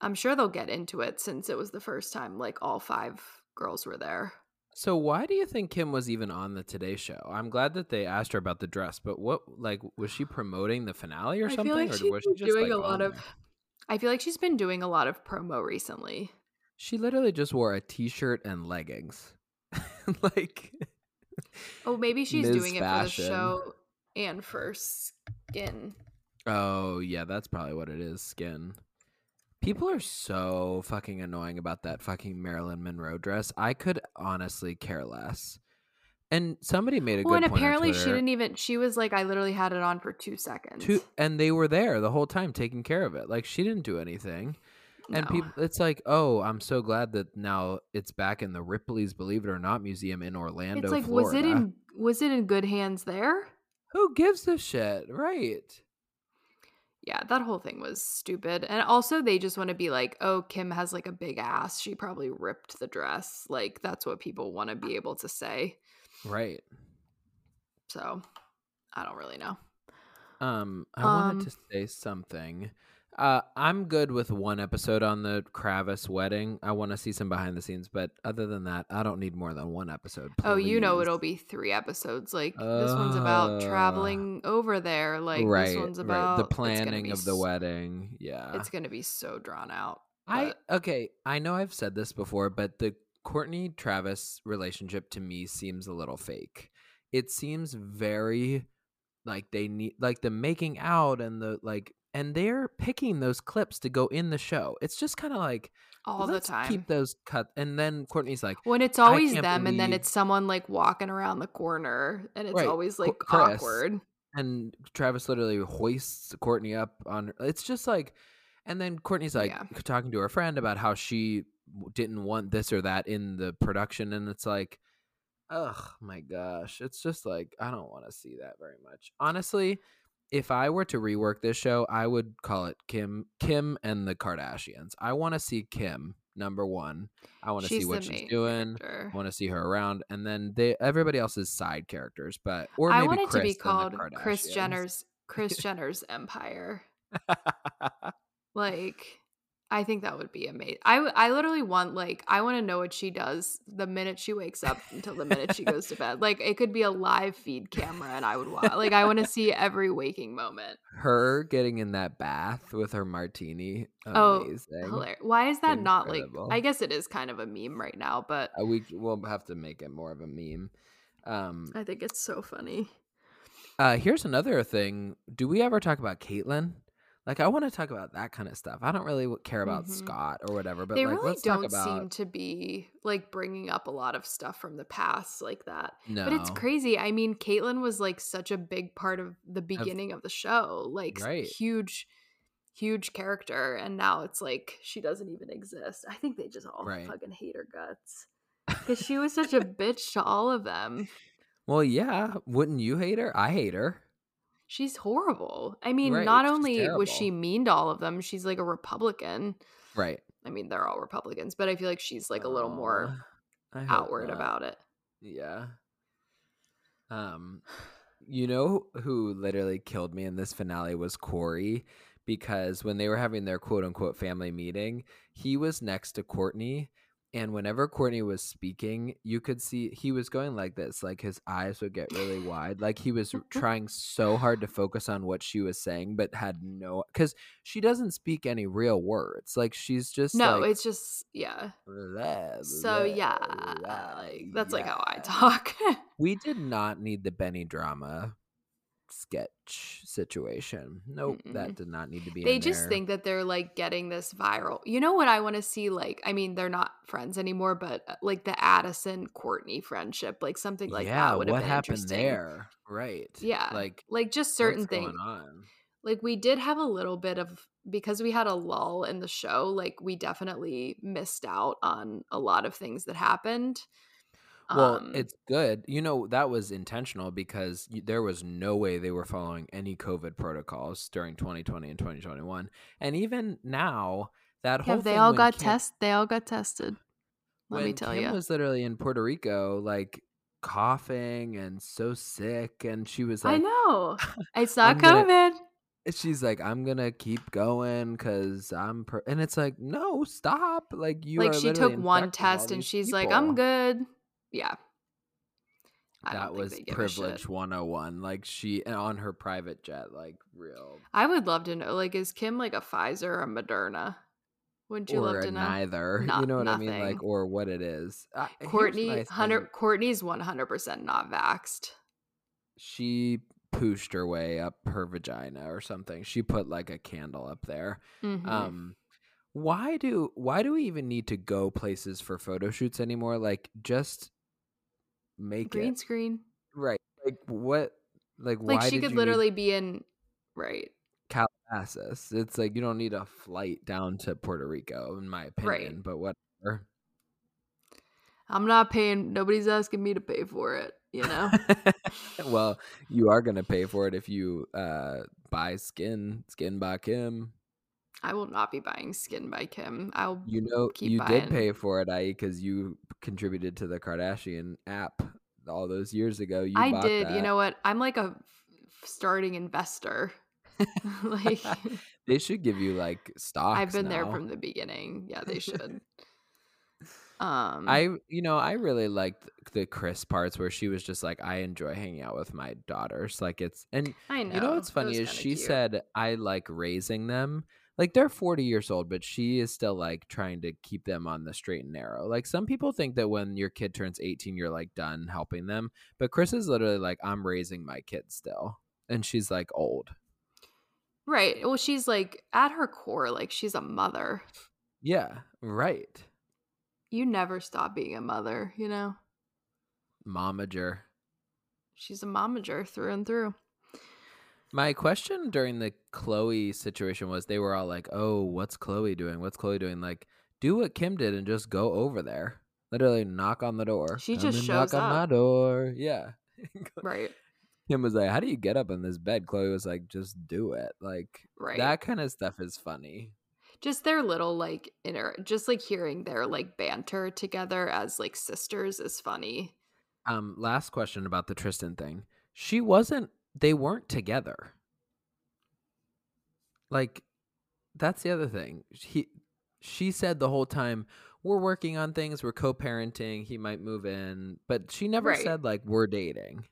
I'm sure they'll get into it since it was the first time like all five girls were there. So why do you think Kim was even on the Today Show? I'm glad that they asked her about the dress, but what like was she promoting the finale or I something? Feel like or she was she just doing like, a lot of. There? I feel like she's been doing a lot of promo recently. She literally just wore a t-shirt and leggings. Like, oh, maybe she's Miz doing Fashion. It for the show and for Skin. Oh, yeah, that's probably what it is, Skin. People are so fucking annoying about that fucking Marilyn Monroe dress. I could honestly care less. And somebody made a good oh, and point apparently on Twitter. She didn't even, she was like, I literally had it on for two seconds. Two, and they were there the whole time taking care of it. Like, she didn't do anything. No. And people, it's like, oh, I'm so glad that now it's back in the Ripley's Believe It or Not Museum in Orlando, Florida. It's like, Florida. was it in was it in good hands there? Who gives a shit? Right. Yeah, that whole thing was stupid. And also, they just want to be like, oh, Kim has like a big ass. She probably ripped the dress. Like, that's what people want to be able to say. Right. So, I don't really know. Um, I um, wanted to say something. Uh, I'm good with one episode on the Kravis wedding. I want to see some behind the scenes, but other than that, I don't need more than one episode. Please. Oh, you know it'll be three episodes. Like, uh, this one's about traveling over there. Like, right, this one's about... Right. The planning of the wedding. Yeah. It's going to be so drawn out. But... I Okay, I know I've said this before, but the Kourtney Travis relationship to me seems a little fake. It seems very like they need like the making out and the like, and they're picking those clips to go in the show. It's just kind of like all the time keep those cut, and then Kourtney's like when it's always them believe... and then it's someone like walking around the corner and it's right. always like Kris, awkward, and Travis literally hoists Kourtney up on her. It's just like, and then Kourtney's like yeah. talking to her friend about how she didn't want this or that in the production, and it's like, oh my gosh, it's just like I don't want to see that very much. Honestly, if I were to rework this show, I would call it Kim Kim and the Kardashians. I want to see Kim number one. I want to see what she's doing. Character. I want to see her around, and then they everybody else's side characters. But or maybe I want it Kris to be called Kris Jenner's Kris Jenner's Empire. Like. I think that would be amazing. I, I literally want, like, I want to know what she does the minute she wakes up until the minute she goes to bed. Like, it could be a live feed camera, and I would want, like, I want to see every waking moment. Her getting in that bath with her martini. Amazing. Oh, hilarious. Why is that Incredible. Not, like, I guess it is kind of a meme right now, but. Uh, we, we'll have to make it more of a meme. Um, I think it's so funny. Uh, here's another thing. Do we ever talk about Caitlyn? Like, I want to talk about that kind of stuff. I don't really care about mm-hmm. Scott or whatever, but they like, really let's don't talk about... seem to be like bringing up a lot of stuff from the past like that. No. But it's crazy. I mean, Caitlyn was like such a big part of the beginning of, of the show, like right. huge, huge character. And now it's like she doesn't even exist. I think they just all right. fucking hate her guts because she was such a bitch to all of them. Well, yeah. Wouldn't you hate her? I hate her. She's horrible. I mean, right, not only terrible. Was she mean to all of them, she's like a Republican. Right. I mean, they're all Republicans, but I feel like she's like a little uh, more outward not. About it. Yeah. Um, you know who literally killed me in this finale was Corey, because when they were having their quote unquote family meeting, he was next to Kourtney. And whenever Kourtney was speaking, you could see he was going like this, like his eyes would get really wide. Like he was trying so hard to focus on what she was saying, but had no, because she doesn't speak any real words. Like she's just no, like, it's just, yeah. Blah, blah, so yeah, blah, like, that's yeah. like how I talk. We did not need the Benny drama sketch situation. Nope, Mm-mm. that did not need to be. They in just there. Think that they're like getting this viral. You know what I want to see? Like, I mean, they're not friends anymore, but like the Addison Kourtney friendship, like something like yeah, that would have been interesting. Yeah, what happened there? Right. Yeah. Like, like just certain things. Like we did have a little bit of, because we had a lull in the show, like we definitely missed out on a lot of things that happened. Well, um, it's good. You know, that was intentional because you, there was no way they were following any COVID protocols during twenty twenty and twenty twenty-one. And even now, that whole have thing. They all got Kim, test. They all got tested. Let me tell Kim you. Kim was literally in Puerto Rico, like coughing and so sick. And she was like, I know. It's not COVID. Gonna, she's like, I'm going to keep going because I'm. Per-. And it's like, no, stop. Like, you like, are she took one test and she's people. Like, I'm good. Yeah. I that was privilege one oh one. Like she on her private jet, like real. I would love to know, like, is Kim like a Pfizer or a Moderna? Would you or love to know? Neither. Not, you know what nothing. I mean? Like, or what it is. Uh, Kourtney, Kourtney's one hundred percent not vaxxed. She pushed her way up her vagina or something. She put like a candle up there. Mm-hmm. Um, why do why do we even need to go places for photo shoots anymore? Like, just. Make green it. Screen right like what like, like why she could literally need- be in right Calabasas. It's like you don't need a flight down to Puerto Rico in my opinion, right. But whatever, I'm not paying, nobody's asking me to pay for it, you know. Well, you are gonna pay for it if you uh buy skin skin by Kim. I will not be buying Skin by Kim. I'll you know keep you buying. Did pay for it, I E, because you contributed to the Kardashian app all those years ago. You I did. That. You know what? I'm like a f- starting investor. Like they should give you like stocks. I've been now. There from the beginning. Yeah, they should. Um, I you know I really liked the Kris parts where she was just like, I enjoy hanging out with my daughters. Like it's and I know, you know what's funny is she cute. Said I like raising them. Like, they're forty years old, but she is still, like, trying to keep them on the straight and narrow. Like, some people think that when your kid turns eighteen, you're, like, done helping them. But Kris is literally like, I'm raising my kids still. And she's, like, old. Right. Well, she's, like, at her core, like, she's a mother. Yeah. Right. You never stop being a mother, you know? Momager. She's a momager through and through. My question during the Khloé situation was they were all like, oh, what's Khloé doing? What's Khloé doing? Like, do what Kim did and just go over there. Literally knock on the door. She Come just shows knock up. Knock on my door. Yeah. Right. Kim was like, how do you get up in this bed? Khloé was like, just do it. Like, right. That kind of stuff is funny. Just their little, like, inner, just like hearing their, like, banter together as, like, sisters is funny. Um, last question about the Tristan thing. She wasn't. They weren't together. Like, that's the other thing. He, she said the whole time, we're working on things, we're co-parenting, he might move in. But she never right. said, like, we're dating.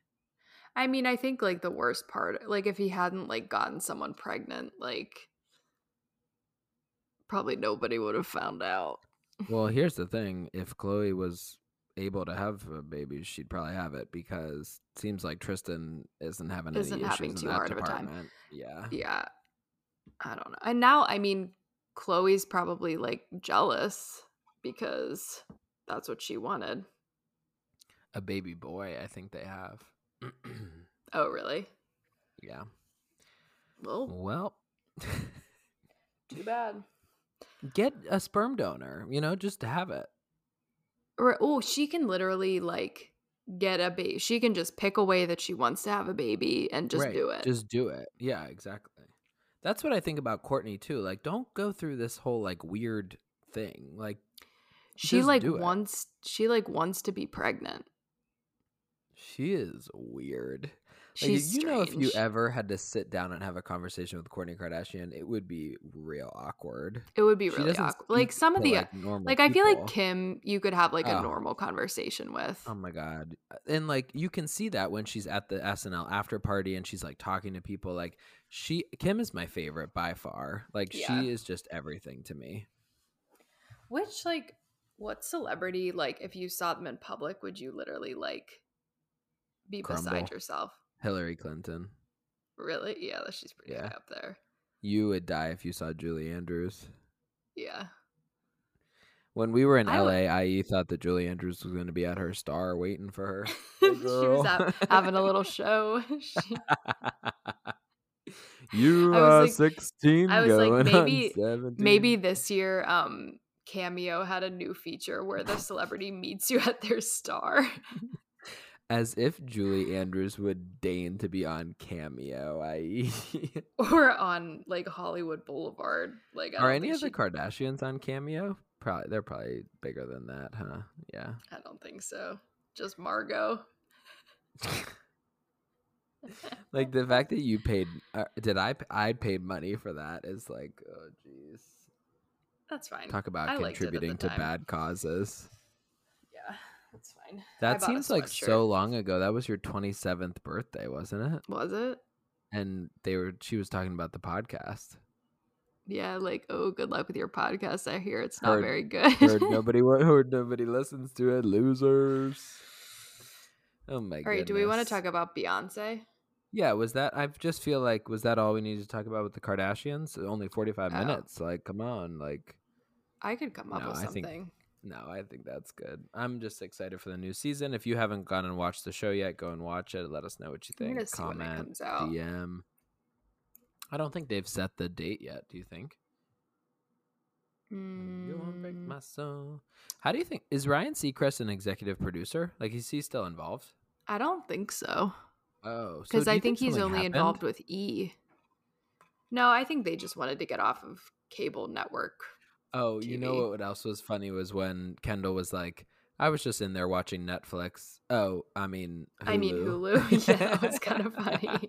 I mean, I think, like, the worst part, like, if he hadn't, like, gotten someone pregnant, like, probably nobody would have found out. Well, here's the thing. If Khloé was able to have a baby, she'd probably have it because it seems like Tristan isn't having isn't any having issues too in that hard department. Of a time. Yeah, yeah. I don't know. And now, I mean, Khloé's probably like jealous because that's what she wanted. A baby boy, I think they have. Oh, really? Yeah. Well, well. Too bad. Get a sperm donor. You know, just to have it. Oh, she can literally like get a baby. She can just pick a way that she wants to have a baby and just right. do it. Just do it. Yeah, exactly. That's what I think about Kourtney too. Like, don't go through this whole like weird thing. Like, she like wants. She like wants to be pregnant. She is weird. Like, She's you strange. Know, if you ever had to sit down and have a conversation with Kourtney Kardashian, it would be real awkward. It would be really awkward. Like some of the, like, like I people. Feel like Kim, you could have like a oh. normal conversation with. Oh my God. And like, you can see that when she's at the S N L after party and she's like talking to people, like she, Kim is my favorite by far. Like yeah. she is just everything to me. Which like, what celebrity, like if you saw them in public, would you literally like be Crumble. Beside yourself? Hillary Clinton. Really? Yeah, she's pretty yeah. up there. You would die if you saw Julie Andrews. Yeah. When we were in I L A, would... I E thought that Julie Andrews was going to be at her star waiting for her. Hey, she was out, having a little show. she... You are like, sixteen. I was going like, maybe, maybe this year, um, Cameo had a new feature where the celebrity meets you at their star. As if Julie Andrews would deign to be on Cameo, I E or on like Hollywood Boulevard. Like, are any of the Kardashians on Cameo? Probably, they're probably bigger than that, huh? Yeah, I don't think so. Just Margot. Like the fact that you paid uh, did I I paid money for that is like, oh geez, that's fine. Talk about I contributing to bad causes. Yeah, that's fine. That seems like so long ago. That was your twenty-seventh birthday, wasn't it? Was it? And they were she was talking about the podcast. Yeah, like, oh, good luck with your podcast. I hear it's not heard, very good. heard nobody heard nobody listens to it. Losers. Oh my god. All right, goodness. Do we want to talk about Beyonce? Yeah, was that I just feel like was that all we needed to talk about with the Kardashians? Only forty-five oh. minutes. Like, come on, like I could come up no, with something. I think, no, I think that's good. I'm just excited for the new season. If you haven't gone and watched the show yet, go and watch it. Let us know what you think. I'm gonna see when it comes out. D M. I don't think they've set the date yet, do you think? Mm. You won't break my soul. How do you think is Ryan Seacrest an executive producer? Like is he still involved? I don't think so. Oh, because so I think, think he's only happened? involved with E. No, I think they just wanted to get off of cable network. Oh, T V. You know what else was funny was when Kendall was like, I was just in there watching Netflix. Oh, I mean Hulu. I mean Hulu. Yeah, that was kind of funny.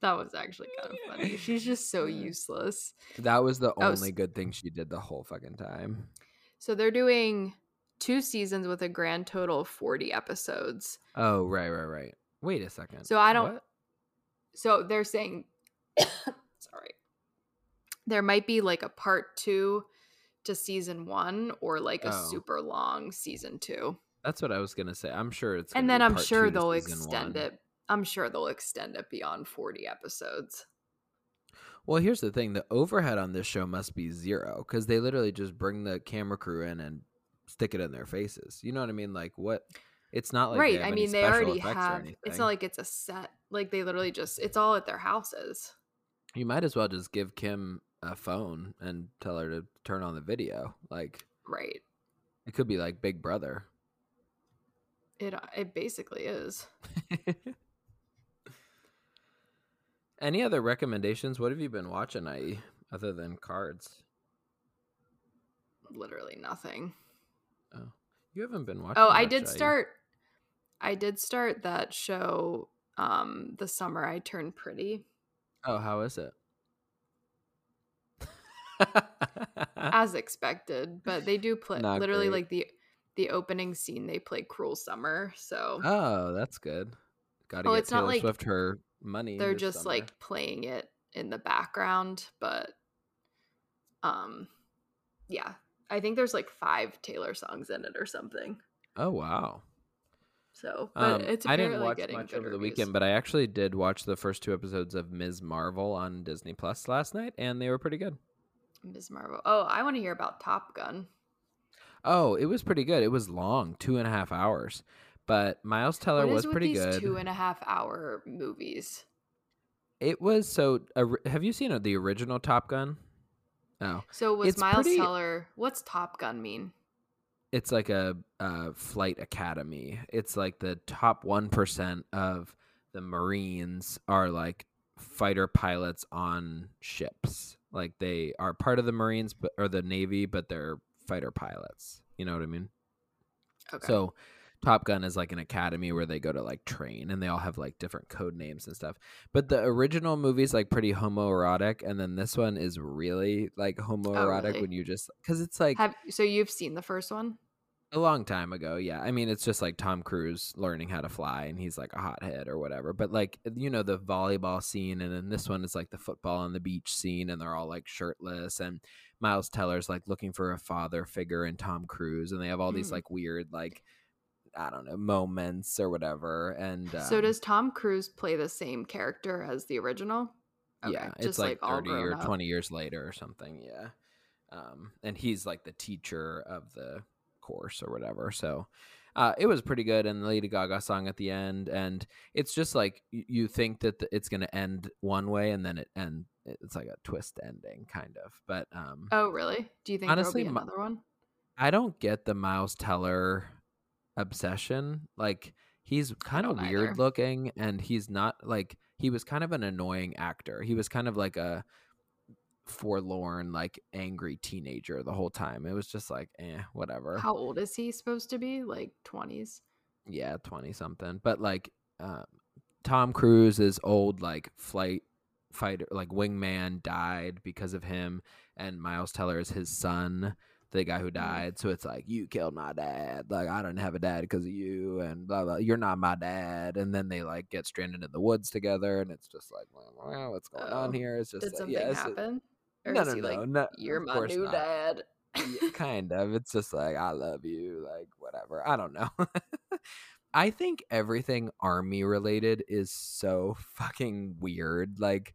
That was actually kind of funny. She's just so useless. That was the that only was... good thing she did the whole fucking time. So they're doing two seasons with a grand total of forty episodes. Oh, right, right, right. Wait a second. So I don't. What? So they're saying, sorry, there might be like a part two to season one or like a oh. super long season two. That's what I was going to say. I'm sure it's. And then I'm sure they'll extend one. it. I'm sure they'll extend it beyond forty episodes. Well, here's the thing. The overhead on this show must be zero because they literally just bring the camera crew in and stick it in their faces. You know what I mean? Like what? It's not like right. I mean, they already have. It's not like it's a set. Like they literally just it's all at their houses. You might as well just give Kim a phone and tell her to turn on the video. Like right. It could be like Big Brother. It it basically is. Any other recommendations? What have you been watching, I E, other than Cards? Literally nothing. Oh, you haven't been watching. Oh, much, I did start. I did start that show. Um, the Summer I Turned Pretty. Oh, how is it? As expected, but they do play Not literally great. like the the opening scene. They play "Cruel Summer," so oh, that's good. Got to oh, get Taylor like, Swift her money. They're just summer. like playing it in the background, but um, yeah, I think there's like five Taylor songs in it or something. Oh wow! So, but um, it's I didn't watch much over reviews. the weekend, but I actually did watch the first two episodes of Miz Marvel on Disney Plus last night, and they were pretty good. Miz Marvel. Oh, I want to hear about Top Gun. Oh, it was pretty good. It was long, two and a half hours. But Miles Teller was pretty good. What is with these two and a half hour movies? It was so. Uh, have you seen the original Top Gun? No. So was Miles Teller? What's Top Gun mean? It's like a, a flight academy. It's like the top one percent of the Marines are like fighter pilots on ships. Like they are part of the Marines, but or the Navy, but they're fighter pilots. You know what I mean? Okay. So. Top Gun is like an academy where they go to like train and they all have like different code names and stuff. But the original movie's like pretty homoerotic. And then this one is really like homoerotic oh, really? when you just, cause it's like, have, so you've seen the first one a long time ago. Yeah. I mean, it's just like Tom Cruise learning how to fly and he's like a hothead or whatever, but like, you know, the volleyball scene. And then this one is like the football on the beach scene and they're all like shirtless and Miles Teller's like looking for a father figure in Tom Cruise. And they have all mm. these like weird, like, I don't know, moments or whatever. And um, so does Tom Cruise play the same character as the original? Okay, yeah, it's just like, like thirty or up. twenty years later or something. Yeah, um, and he's like the teacher of the course or whatever. So uh, it was pretty good, and the Lady Gaga song at the end, and it's just like you, you think that the, it's going to end one way, and then it end. It's like a twist ending, kind of. But um, oh, really? Do you think honestly, there'll be another one? I don't get the Miles Teller obsession. Like, he's kind of weird either. looking, and he's not like. He was kind of an annoying actor. He was kind of like a forlorn, like angry teenager the whole time. It was just like, eh, whatever. How old is he supposed to be? Like twenties? Yeah, twenty something. But like um, Tom Cruise is old, like flight fighter, like wingman died because of him. And Miles Teller is his son, the guy who died. So it's like, you killed my dad. Like, I don't have a dad because of you, and blah, blah, you're not my dad. And then they like get stranded in the woods together, and it's just like, well, well what's going oh, on here? It's just did like, something yeah, happen? Or no, is no, he like, no, you're my new not. dad? Yeah, kind of. It's just like, I love you. Like, whatever. I don't know. I think everything army related is so fucking weird. Like,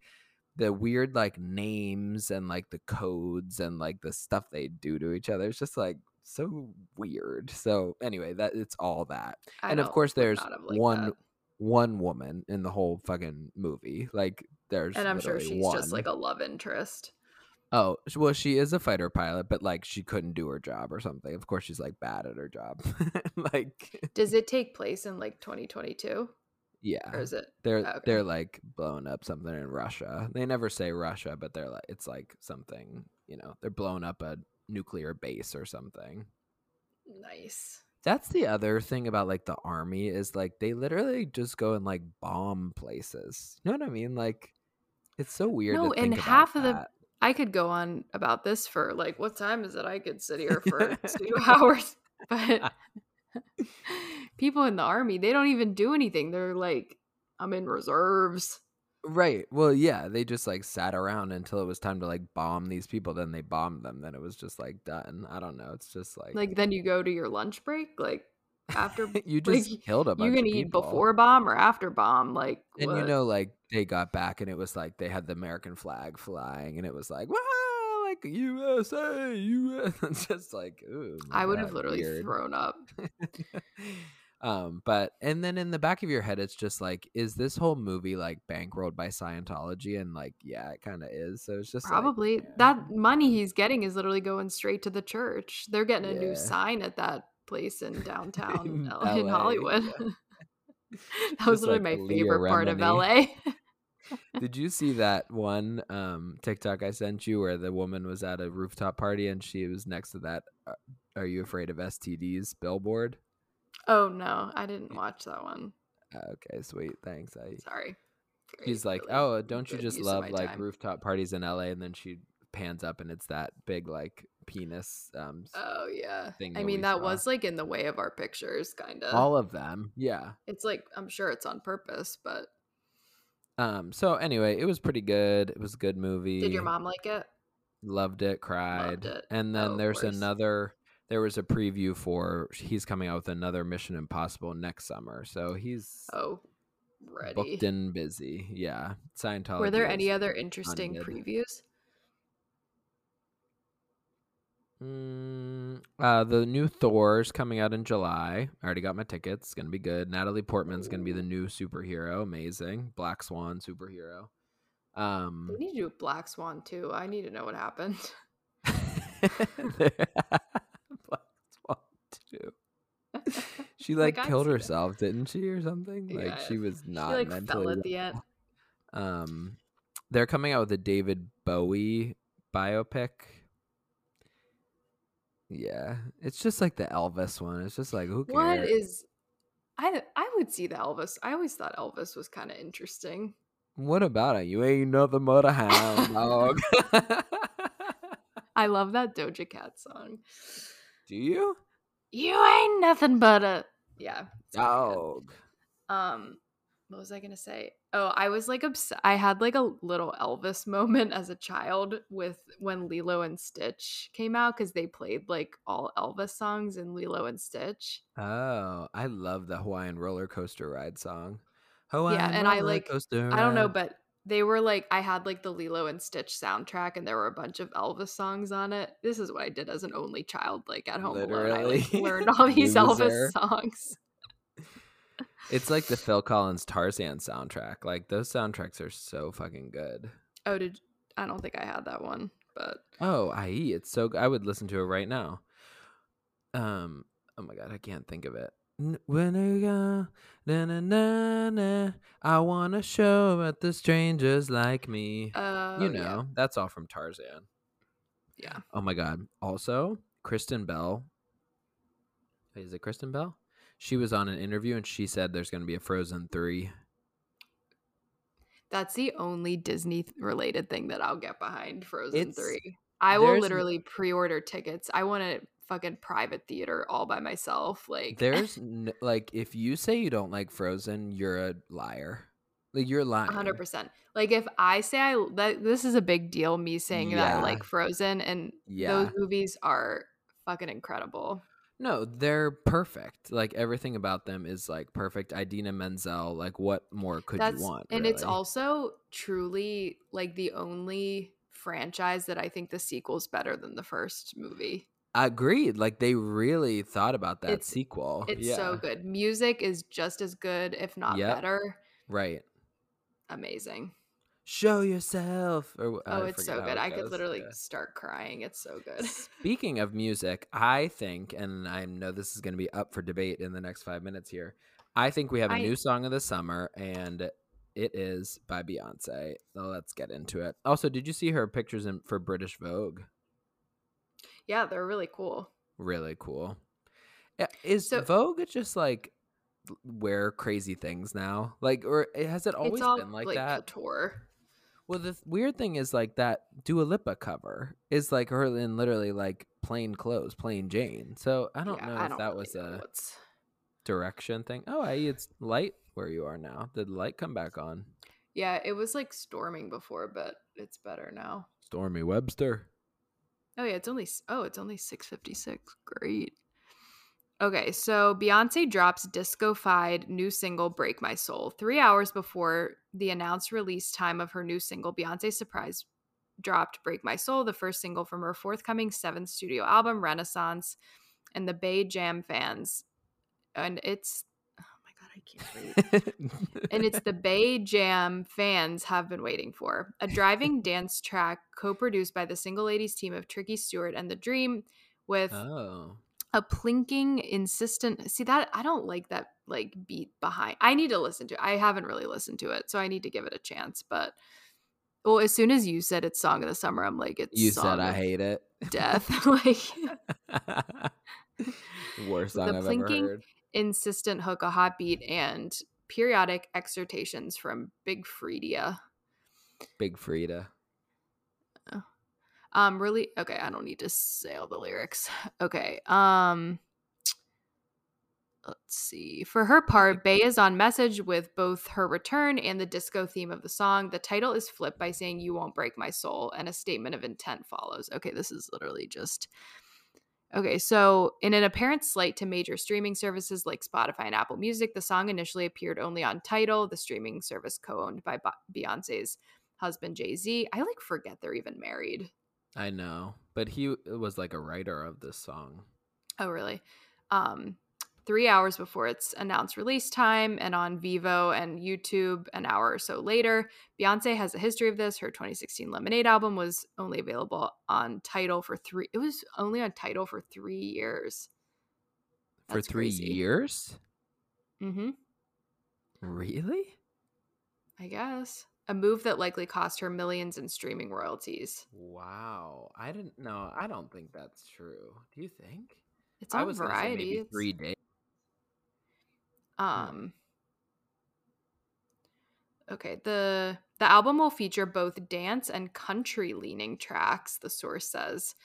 the weird like names and like the codes and like the stuff they do to each other. It's just like so weird. So anyway, that it's all that. I and know, of course there's like one that. one woman in the whole fucking movie. Like there's And I'm sure she's one. just like a love interest. Oh, well, she is a fighter pilot, but like she couldn't do her job or something. Of course she's like bad at her job. Like, does it take place in like twenty twenty-two? Yeah, or is it? They're oh, okay. they're like blowing up something in Russia. They never say Russia, but they're like it's like something, you know. They're blowing up a nuclear base or something. Nice. That's the other thing about like the army is like they literally just go and like bomb places. You know what I mean? Like it's so weird. No, to think and about half of that. the I could go on about this for like what time is it? I could sit here for two hours, but. People in the army, they don't even do anything. They're like, I'm in reserves. Right. Well, yeah, they just like sat around until it was time to like bomb these people. Then they bombed them. Then it was just like done. I don't know. It's just like like then you go to your lunch break. Like after you just like, killed a bunch. You're gonna of eat before bomb or after bomb. Like and what? You know, like they got back and it was like they had the American flag flying and it was like wow, like U S A, U S. It's just like ooh. I would have literally weird. thrown up. Um, but and then in the back of your head, it's just like, is this whole movie like bankrolled by Scientology? And like, yeah, it kind of is. So it's just probably like, yeah. that money he's getting is literally going straight to the church. They're getting a yeah. new sign at that place in downtown in, L A, in Hollywood. Yeah. That was just literally like my Leah favorite Remini. part of L A. Did you see that one um, TikTok I sent you where the woman was at a rooftop party and she was next to that "Are you afraid of S T Ds?" billboard? Oh no, I didn't watch that one. Okay, sweet, thanks. I, Sorry. Great, he's like, really oh, don't you just love like time. rooftop parties in L A? And then she pans up and it's that big like penis. Um, oh yeah. Thing I mean, that saw. was like in the way of our pictures, kind of. All of them, yeah. It's like I'm sure it's on purpose, but. Um. So anyway, it was pretty good. It was a good movie. Did your mom like it? Loved it. Cried. Loved it. And then oh, there's another. There was a preview for he's coming out with another Mission Impossible next summer. So he's oh, ready. booked and busy. Yeah. Scientology. Were there any other interesting previews? Mm, uh, the new Thor's coming out in July. I already got my tickets. It's going to be good. Natalie Portman's going to be the new superhero. Amazing. Black Swan superhero. Um, we need to do Black Swan too. I need to know what happened. She like, like killed herself, it. didn't she, or something? Yeah. Like she was not she, like, mentally. Fell at the end. Um, they're coming out with a David Bowie biopic. Yeah, it's just like the Elvis one. It's just like who cares? What is? I I would see the Elvis. I always thought Elvis was kind of interesting. What about it? You ain't nothing but a hound dog. I love that Doja Cat song. Do you? You ain't nothing but a yeah. Dog. Um, what was I going to say? Oh, I was like obs- I had like a little Elvis moment as a child with when Lilo and Stitch came out, because they played like all Elvis songs in Lilo and Stitch. Oh, I love the Hawaiian roller coaster ride song. Hawaiian yeah, and roller I like coaster ride. I don't know, but they were like, I had like the Lilo and Stitch soundtrack, and there were a bunch of Elvis songs on it. This is what I did as an only child, like at home Literally. alone. I like, learned all these Elvis songs. It's like the Phil Collins Tarzan soundtrack. Like those soundtracks are so fucking good. Oh, did I don't think I had that one, but oh, I E, it's so good. I would listen to it right now. Um, oh my god, I can't think of it. When are you gone? Na na na na. I wanna show at the strangers like me. Uh, you know, yeah. That's all from Tarzan. Yeah. Oh my god. Also, Kristen Bell. Wait, is it Kristen Bell? She was on an interview and she said there's going to be a Frozen three. That's the only Disney-related thing that I'll get behind, Frozen it's, three. I will literally pre-order tickets. I want a fucking private theater all by myself. Like There's, no, like, if you say you don't like Frozen, you're a liar. Like, you're lying. one hundred percent. Like, if I say I that, – this is a big deal, me saying yeah. that I like Frozen, and yeah. those movies are fucking incredible. No, they're perfect. Like, everything about them is, like, perfect. Idina Menzel, like, what more could That's, you want? And really? It's also truly, like, the only franchise that I think the sequel's better than the first movie. Agreed. Like, they really thought about that it's, sequel. It's yeah. so good. Music is just as good, if not yep. better. Right. Amazing. Show yourself. Or, oh, it's so good. It I could literally yeah. start crying. It's so good. Speaking of music, I think, and I know this is going to be up for debate in the next five minutes here, I think we have a I... new song of the summer, and it is by Beyoncé. So let's get into it. Also, did you see her pictures in, for British Vogue? Yeah, they're really cool. Really cool. Is so... Vogue just like... wear crazy things now? Like, or has it always all been like, like that? Couture. Well, the th- weird thing is, like, that Dua Lipa cover is, like, her in literally, like, plain clothes, plain Jane. So I don't yeah, know I if don't that really was a what's... direction thing. Oh, I, it's light where you are now. Did light come back on? Yeah, it was, like, storming before, but it's better now. Stormy Webster. Oh, yeah, it's only, oh, it's only six fifty-six. Great. Okay, so Beyoncé drops disco-fied new single, Break My Soul. Three hours before the announced release time of her new single, Beyoncé surprise dropped Break My Soul, the first single from her forthcoming seventh studio album, Renaissance, and the Bay Jam fans. And it's... Oh my god, I can't read. And it's the Bay Jam fans have been waiting for. A driving dance track co-produced by the Single Ladies team of Tricky Stewart and The Dream with... Oh... a plinking, insistent. See that I don't like that like beat behind. I need to listen to it. I haven't really listened to it, so I need to give it a chance. But well, as soon as you said it's song of the summer, I'm like, it's you song said I hate it. Death, like worst song the I've plinking, ever heard. Insistent hook, a hot beat, and periodic exhortations from Big Freedia. Big Freedia. Um, really? Okay, I don't need to say all the lyrics. Okay, um, let's see. For her part, Bey is on message with both her return and the disco theme of the song. The title is flipped by saying, "You won't break my soul," and a statement of intent follows. Okay, this is literally just... Okay, so in an apparent slight to major streaming services like Spotify and Apple Music, the song initially appeared only on Tidal, the streaming service co-owned by Beyoncé's husband, Jay-Z. I, like, forget they're even married. I know, but he was like a writer of this song. Oh, really? Um, three hours before its announced release time and on Vivo and YouTube an hour or so later, Beyoncé has a history of this. Her twenty sixteen Lemonade album was only available on Tidal for three. It was only on Tidal for three years. That's for three crazy. years? Mm-hmm. Really? I guess. A move that likely cost her millions in streaming royalties. Wow. I didn't know. I don't think that's true. Do you think? It's on Variety. Maybe three days. Um. Okay. The the album will feature both dance and country-leaning tracks, the source says,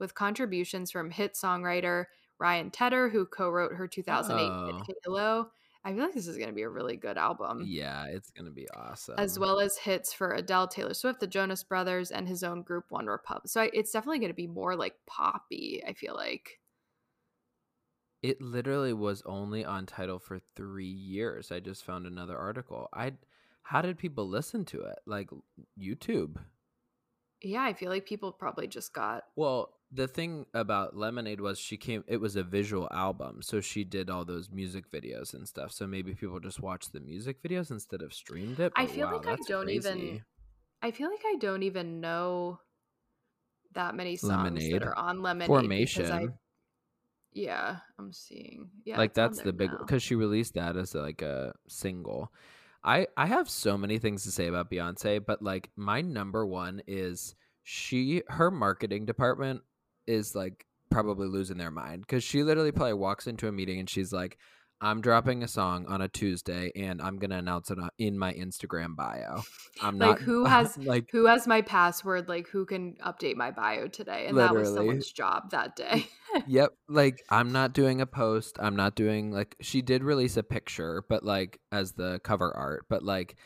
with contributions from hit songwriter Ryan Tedder, who co-wrote her two thousand eight hit Halo, I feel like this is going to be a really good album. Yeah, it's going to be awesome. As well as hits for Adele, Taylor Swift, the Jonas Brothers, and his own group, One Republic. So I, it's definitely going to be more like poppy, I feel like. It literally was only on Tidal for three years. I just found another article. I, how did people listen to it? Like YouTube. Yeah, I feel like people probably just got... Well, the thing about Lemonade was she came... It was a visual album, so she did all those music videos and stuff. So maybe people just watched the music videos instead of streamed it. But I feel wow, like I don't crazy. even... I feel like I don't even know that many songs Lemonade. that are on Lemonade. Formation. I, yeah, I'm seeing. Yeah, like that's the big... Because she released that as like a single. I, I have so many things to say about Beyonce, but like my number one is she, her marketing department is like probably losing their mind, because she literally probably walks into a meeting and she's like, I'm dropping a song on a Tuesday and I'm going to announce it in my Instagram bio. I'm like, not who has like who has my password? Like who can update my bio today? And literally. That was someone's job that day. Yep. Like I'm not doing a post. I'm not doing like she did release a picture, but like as the cover art, but like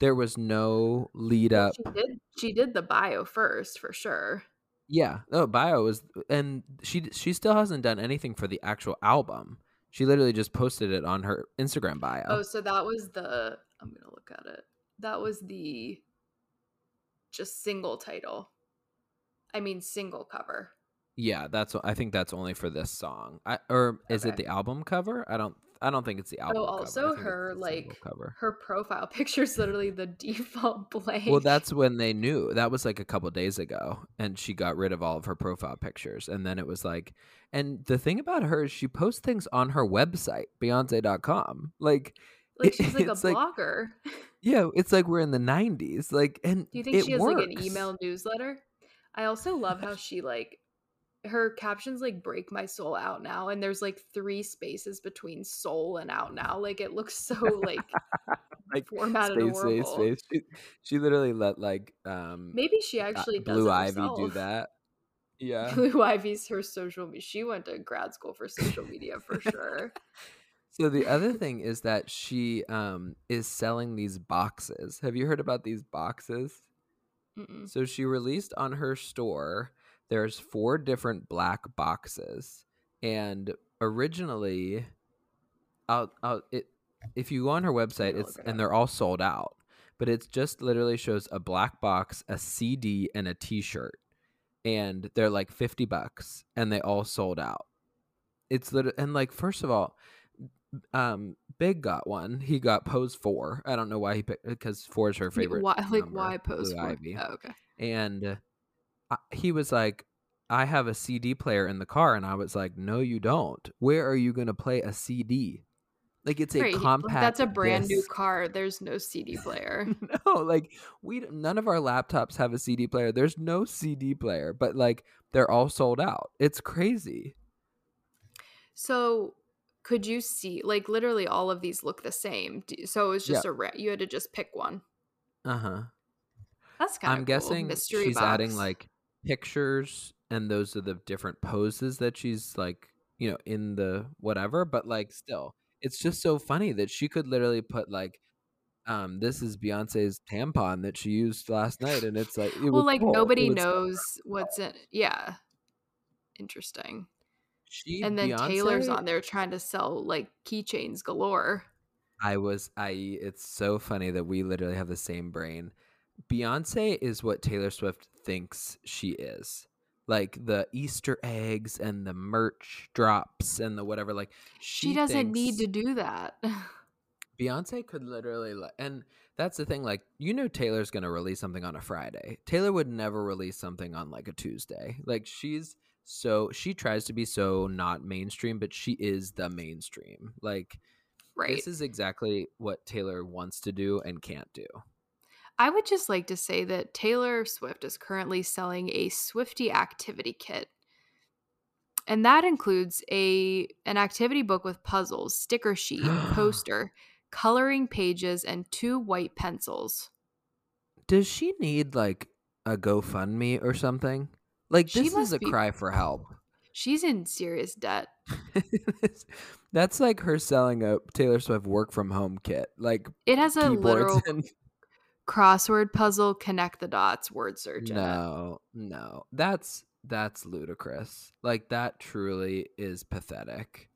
there was no lead up. She did, she did the bio first for sure. Yeah. Oh, bio was, and she, she still hasn't done anything for the actual album. She literally just posted it on her Instagram bio. Oh, so that was the, I'm going to look at it. That was the just single title. I mean, single cover. Yeah, that's, I think that's only for this song. I, or okay. Is it the album cover? I don't, I don't think it's the album oh, cover. Also her, like, cover. Her profile picture is literally the default blank. Well, that's when they knew. That was like a couple days ago, and she got rid of all of her profile pictures. And then it was like, and the thing about her is she posts things on her website, Beyonce dot com. Like, like she's like a blogger. Like, yeah, it's like we're in the nineties. Like, and do you think it she has works. Like an email newsletter? I also love how she like. Her captions like break my soul out now, and there's like three spaces between soul and out now. Like it looks so like, like formatted space, horrible. Space, space. She, she literally let like um maybe she actually uh, does Blue Ivy herself. Do that. Yeah, Blue Ivy's her social media. She went to grad school for social media for sure. So the other thing is that she um is selling these boxes. Have you heard about these boxes? Mm-mm. So she released on her store. There's four different black boxes, and originally, I'll, I'll, it, if you go on her website, it's it and they're all sold out, but it just literally shows a black box, a C D, and a T-shirt, and they're like fifty bucks, and they all sold out. It's literally, and like, first of all, um, Big got one. He got Pose four. I don't know why he picked, because four is her favorite. Why, like, number, why Pose four? Oh, okay. And... he was like, I have a C D player in the car. And I was like, no, you don't. Where are you going to play a C D? Like, it's right, a compact. That's a brand disc. New car. There's no C D player. No, like, we none of our laptops have a C D player. There's no C D player. But, like, they're all sold out. It's crazy. So could you see, like, literally all of these look the same. So it was just yeah. a ra- you had to just pick one. Uh-huh. That's kind of I'm cool. guessing Mystery she's box. Adding, like, pictures, and those are the different poses that she's like, you know, in the whatever, but like still it's just so funny that she could literally put like um this is Beyonce's tampon that she used last night, and it's like it well like cool. nobody knows what's in yeah interesting she, and then Beyonce, Taylor's on there trying to sell like keychains galore. I was I it's so funny that we literally have the same brain. Beyonce is what Taylor Swift thinks she is, like the Easter eggs and the merch drops and the whatever. Like she, she doesn't need to do that. Beyonce could literally, and that's the thing. Like, you know, Taylor's gonna release something on a Friday. Taylor would never release something on like a Tuesday. Like she's so she tries to be so not mainstream, but she is the mainstream. Like, right. This is exactly what Taylor wants to do and can't do. I would just like to say that Taylor Swift is currently selling a Swiftie activity kit. And that includes a an activity book with puzzles, sticker sheet, poster, coloring pages, and two white pencils. Does she need like a GoFundMe or something? Like this is a be- cry for help. She's in serious debt. That's like her selling a Taylor Swift work from home kit. Like it has a literal and... crossword puzzle, connect the dots, word search. No, no, that's that's ludicrous. Like that truly is pathetic.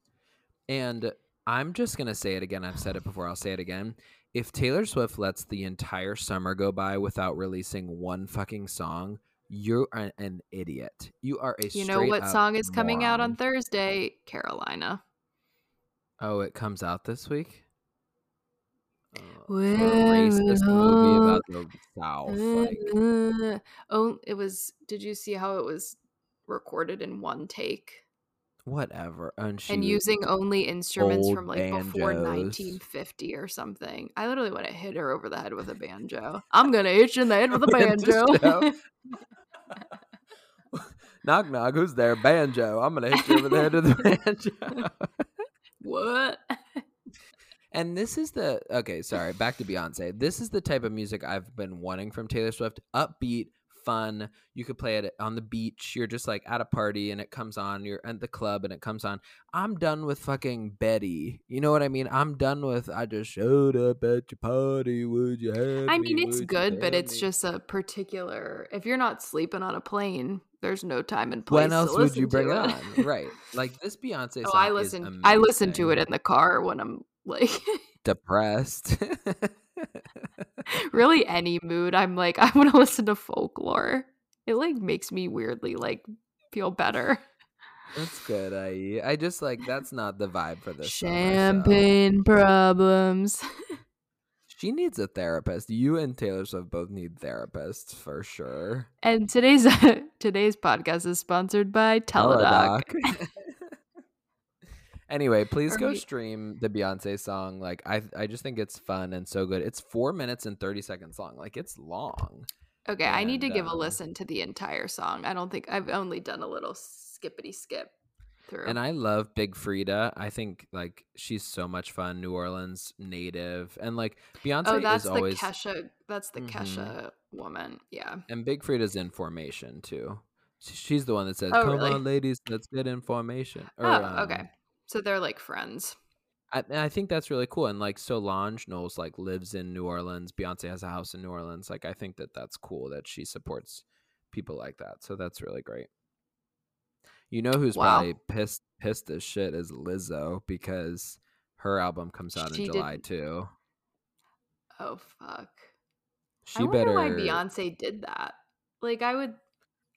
And I'm just gonna say it again. I've said it before. I'll say it again. If Taylor Swift lets the entire summer go by without releasing one fucking song, you are an idiot. You are a You know what song is coming moron. out on Thursday? Carolina. Oh, it comes out this week? Uh, erase this movie about the South. Like. Uh, oh, it was... Did you see how it was recorded in one take? Whatever. And, she and using only instruments from like banjos. Before nineteen fifty or something. I literally want to hit her over the head with a banjo. I'm going to hit you in the head with a banjo. Knock, knock. Who's there? Banjo. I'm going to hit you over the head with a banjo. What? And this is the... Okay, sorry. Back to Beyonce. This is the type of music I've been wanting from Taylor Swift. Upbeat. Fun. You could play it on the beach. You're just like at a party and it comes on. You're at the club and it comes on. I'm done with fucking Betty. You know what I mean? I'm done with I just showed up at your party. Would you have I mean, me? It's Would good, but it's me? Just a particular... If you're not sleeping on a plane... There's no time and place. When else would you bring it on? Right. Like this Beyonce song. Oh, I listen I listen to it in the car when I'm like depressed. Really any mood. I'm like, I want to listen to folklore. It like makes me weirdly like feel better. That's good. I I just like that's not the vibe for this. Champagne summer, so. Problems. She needs a therapist. You and Taylor Swift both need therapists for sure. And today's uh, today's podcast is sponsored by Teladoc. Teladoc. Anyway, please Are go we... stream the Beyonce song. Like I, I just think it's fun and so good. It's four minutes and thirty seconds long. Like it's long. Okay, and I need to give um, a listen to the entire song. I don't think I've only done a little skippity skip. Through. And I love Big Freedia. I think like she's so much fun. New Orleans native, and like Beyonce oh, that's is the always Kesha. That's the mm-hmm. Kesha woman, yeah. And Big Frieda's in formation too. She's the one that says, oh, "Come really? on, ladies, let's get in formation." Or, oh, um, okay. So they're like friends. I, I think that's really cool. And like Solange Knowles like lives in New Orleans. Beyonce has a house in New Orleans. Like I think that that's cool that she supports people like that. So that's really great. You know who's wow. probably pissed pissed as shit is Lizzo because her album comes out she in July did... too. Oh fuck! She I wonder better... why Beyonce did that. Like I would,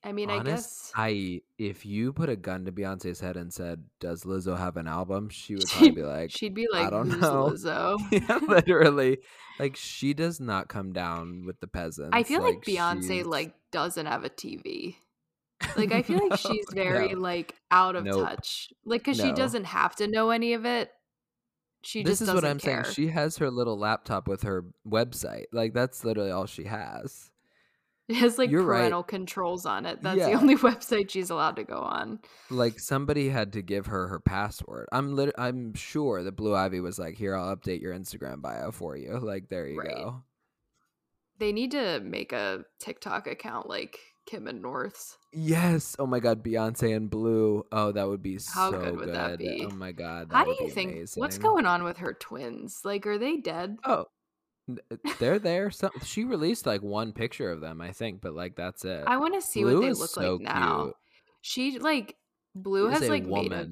I mean, Honest, I guess I if you put a gun to Beyonce's head and said, "Does Lizzo have an album?" She would probably be like, "She'd be like, I don't Who's know, Lizzo." Yeah, literally, like she does not come down with the peasants. I feel like, like Beyonce she's... like doesn't have a T V. Like I feel no, like she's very no. like out of nope. touch, like because no. she doesn't have to know any of it. She this just is doesn't what I'm care. saying. She has her little laptop with her website, like that's literally all she has. It has like You're parental right. controls on it. That's yeah. the only website she's allowed to go on. Like somebody had to give her her password. I'm lit- I'm sure that Blue Ivy was like, "Here, I'll update your Instagram bio for you." Like there you right. go. They need to make a TikTok account, like. Kim and North's. Yes. Oh my God. Beyonce and Blue. Oh, that would be How so good. Would good. That be? Oh my God. How do you think? Amazing. What's going on with her twins? Like, are they dead? Oh, they're there. Some, she released like one picture of them, I think, but like that's it. I want to see Blue what they look so like now. Cute. She like Blue She's has like woman. made a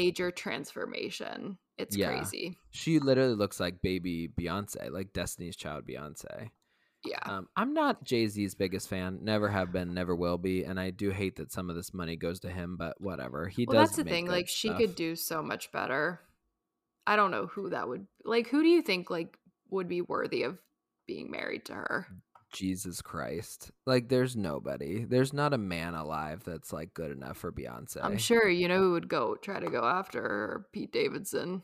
major transformation. It's yeah. crazy. She literally looks like baby Beyonce, like Destiny's Child Beyonce. Yeah, um, I'm not Jay-Z's biggest fan. Never have been, never will be. And I do hate that some of this money goes to him, but whatever. He well, does. That's the make thing. Like she stuff. could do so much better. I don't know who that would like. Who do you think like would be worthy of being married to her? Jesus Christ! Like there's nobody. There's not a man alive that's like good enough for Beyonce. I'm sure you know who would go try to go after her. Pete Davidson.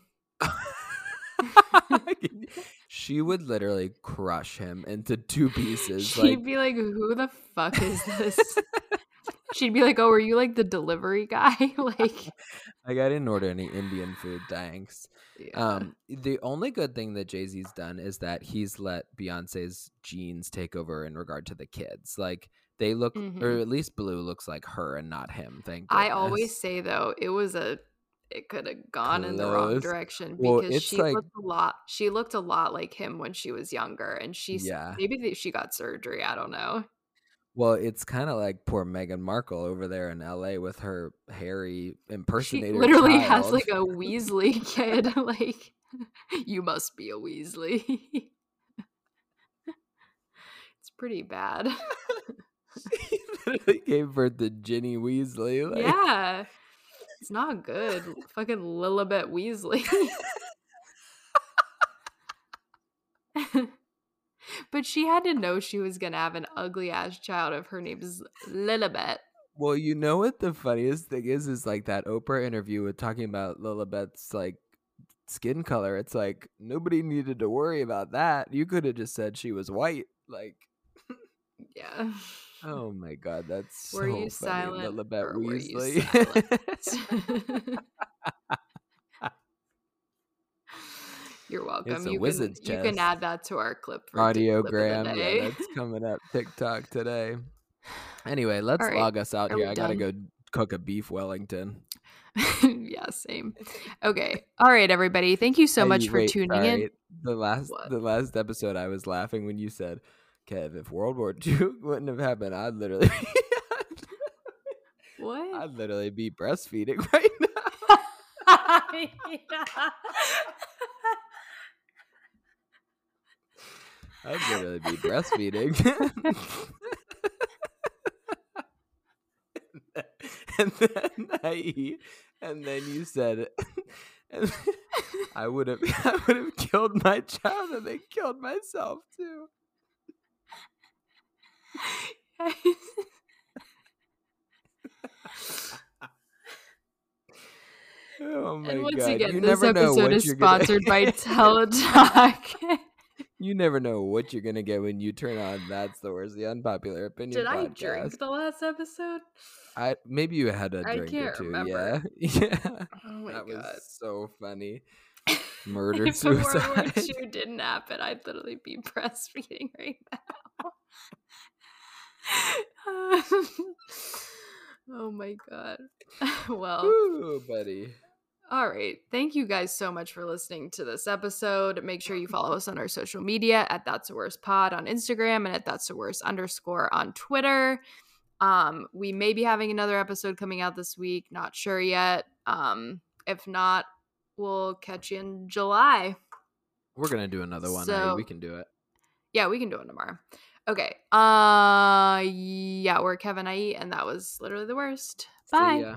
She would literally crush him into two pieces. She'd like, be like, who the fuck is this? She'd be like, oh, are you like the delivery guy? Like, like I didn't order any Indian food, thanks. Yeah. Um, the only good thing that Jay-Z's done is that he's let Beyonce's genes take over in regard to the kids. Like they look, mm-hmm. or at least Blue looks like her and not him. Thank goodness. I always say though, it was a it could have gone Close. in the wrong direction, because well, she like, looked a lot she looked a lot like him when she was younger, and she yeah. maybe she got surgery, I don't know. Well, it's kind of like poor Meghan Markle over there in L A with her hairy impersonator. She literally child. has like a Weasley kid. Like, you must be a Weasley. It's pretty bad. She literally gave birth to Ginny Weasley. Like. Yeah. It's not good. Fucking Lilibet Weasley. But she had to know she was going to have an ugly-ass child if her name is Lilibet. Well, you know what the funniest thing is? Is like that Oprah interview with talking about Lilibet's like skin color. It's like, nobody needed to worry about that. You could have just said she was white. Like, yeah. Oh my God, that's were so you funny. Lilibet Weasley. You You're welcome. It's a you wizard's can, chest. You can add that to our clip for audiogram. Yeah, that's coming up TikTok today. Anyway, let's right. log us out Are here. I gotta done? go cook a beef Wellington. Yeah, same. Okay. All right, everybody. Thank you so hey, much for wait, tuning sorry. in. The last, what? the last episode, I was laughing when you said, "Kev, if World War Two wouldn't have happened, I'd literally, what? I'd literally be breastfeeding right now." Yeah. I'd literally be breastfeeding. and, then, and then I, and then you said, and then, I would have, I would have killed my child, and they killed myself too. Oh my and once God! Again, you this never episode know what is you're sponsored gonna... by Teletalk. You never know what you're gonna get when you turn on That's the Worst, the Unpopular Opinion. Did podcast. I drink the last episode? I maybe you had a I drink can't or two. Remember. Yeah, yeah. Oh my that God, that was so funny. Murder if suicide. If World War Two didn't happen, I'd literally be breastfeeding right now. um, oh my God. Well, ooh, buddy. All right. Thank you guys so much for listening to this episode. Make sure you follow us on our social media at That's the Worst Pod on Instagram and at That's the Worst underscore on Twitter. Um, we may be having another episode coming out this week. Not sure yet. Um, if not, we'll catch you in July. We're going to do another one. So, we can do it. Yeah, we can do it tomorrow. Okay. Uh, yeah, we're Kevin Ie, and that was literally the worst. Bye. See ya.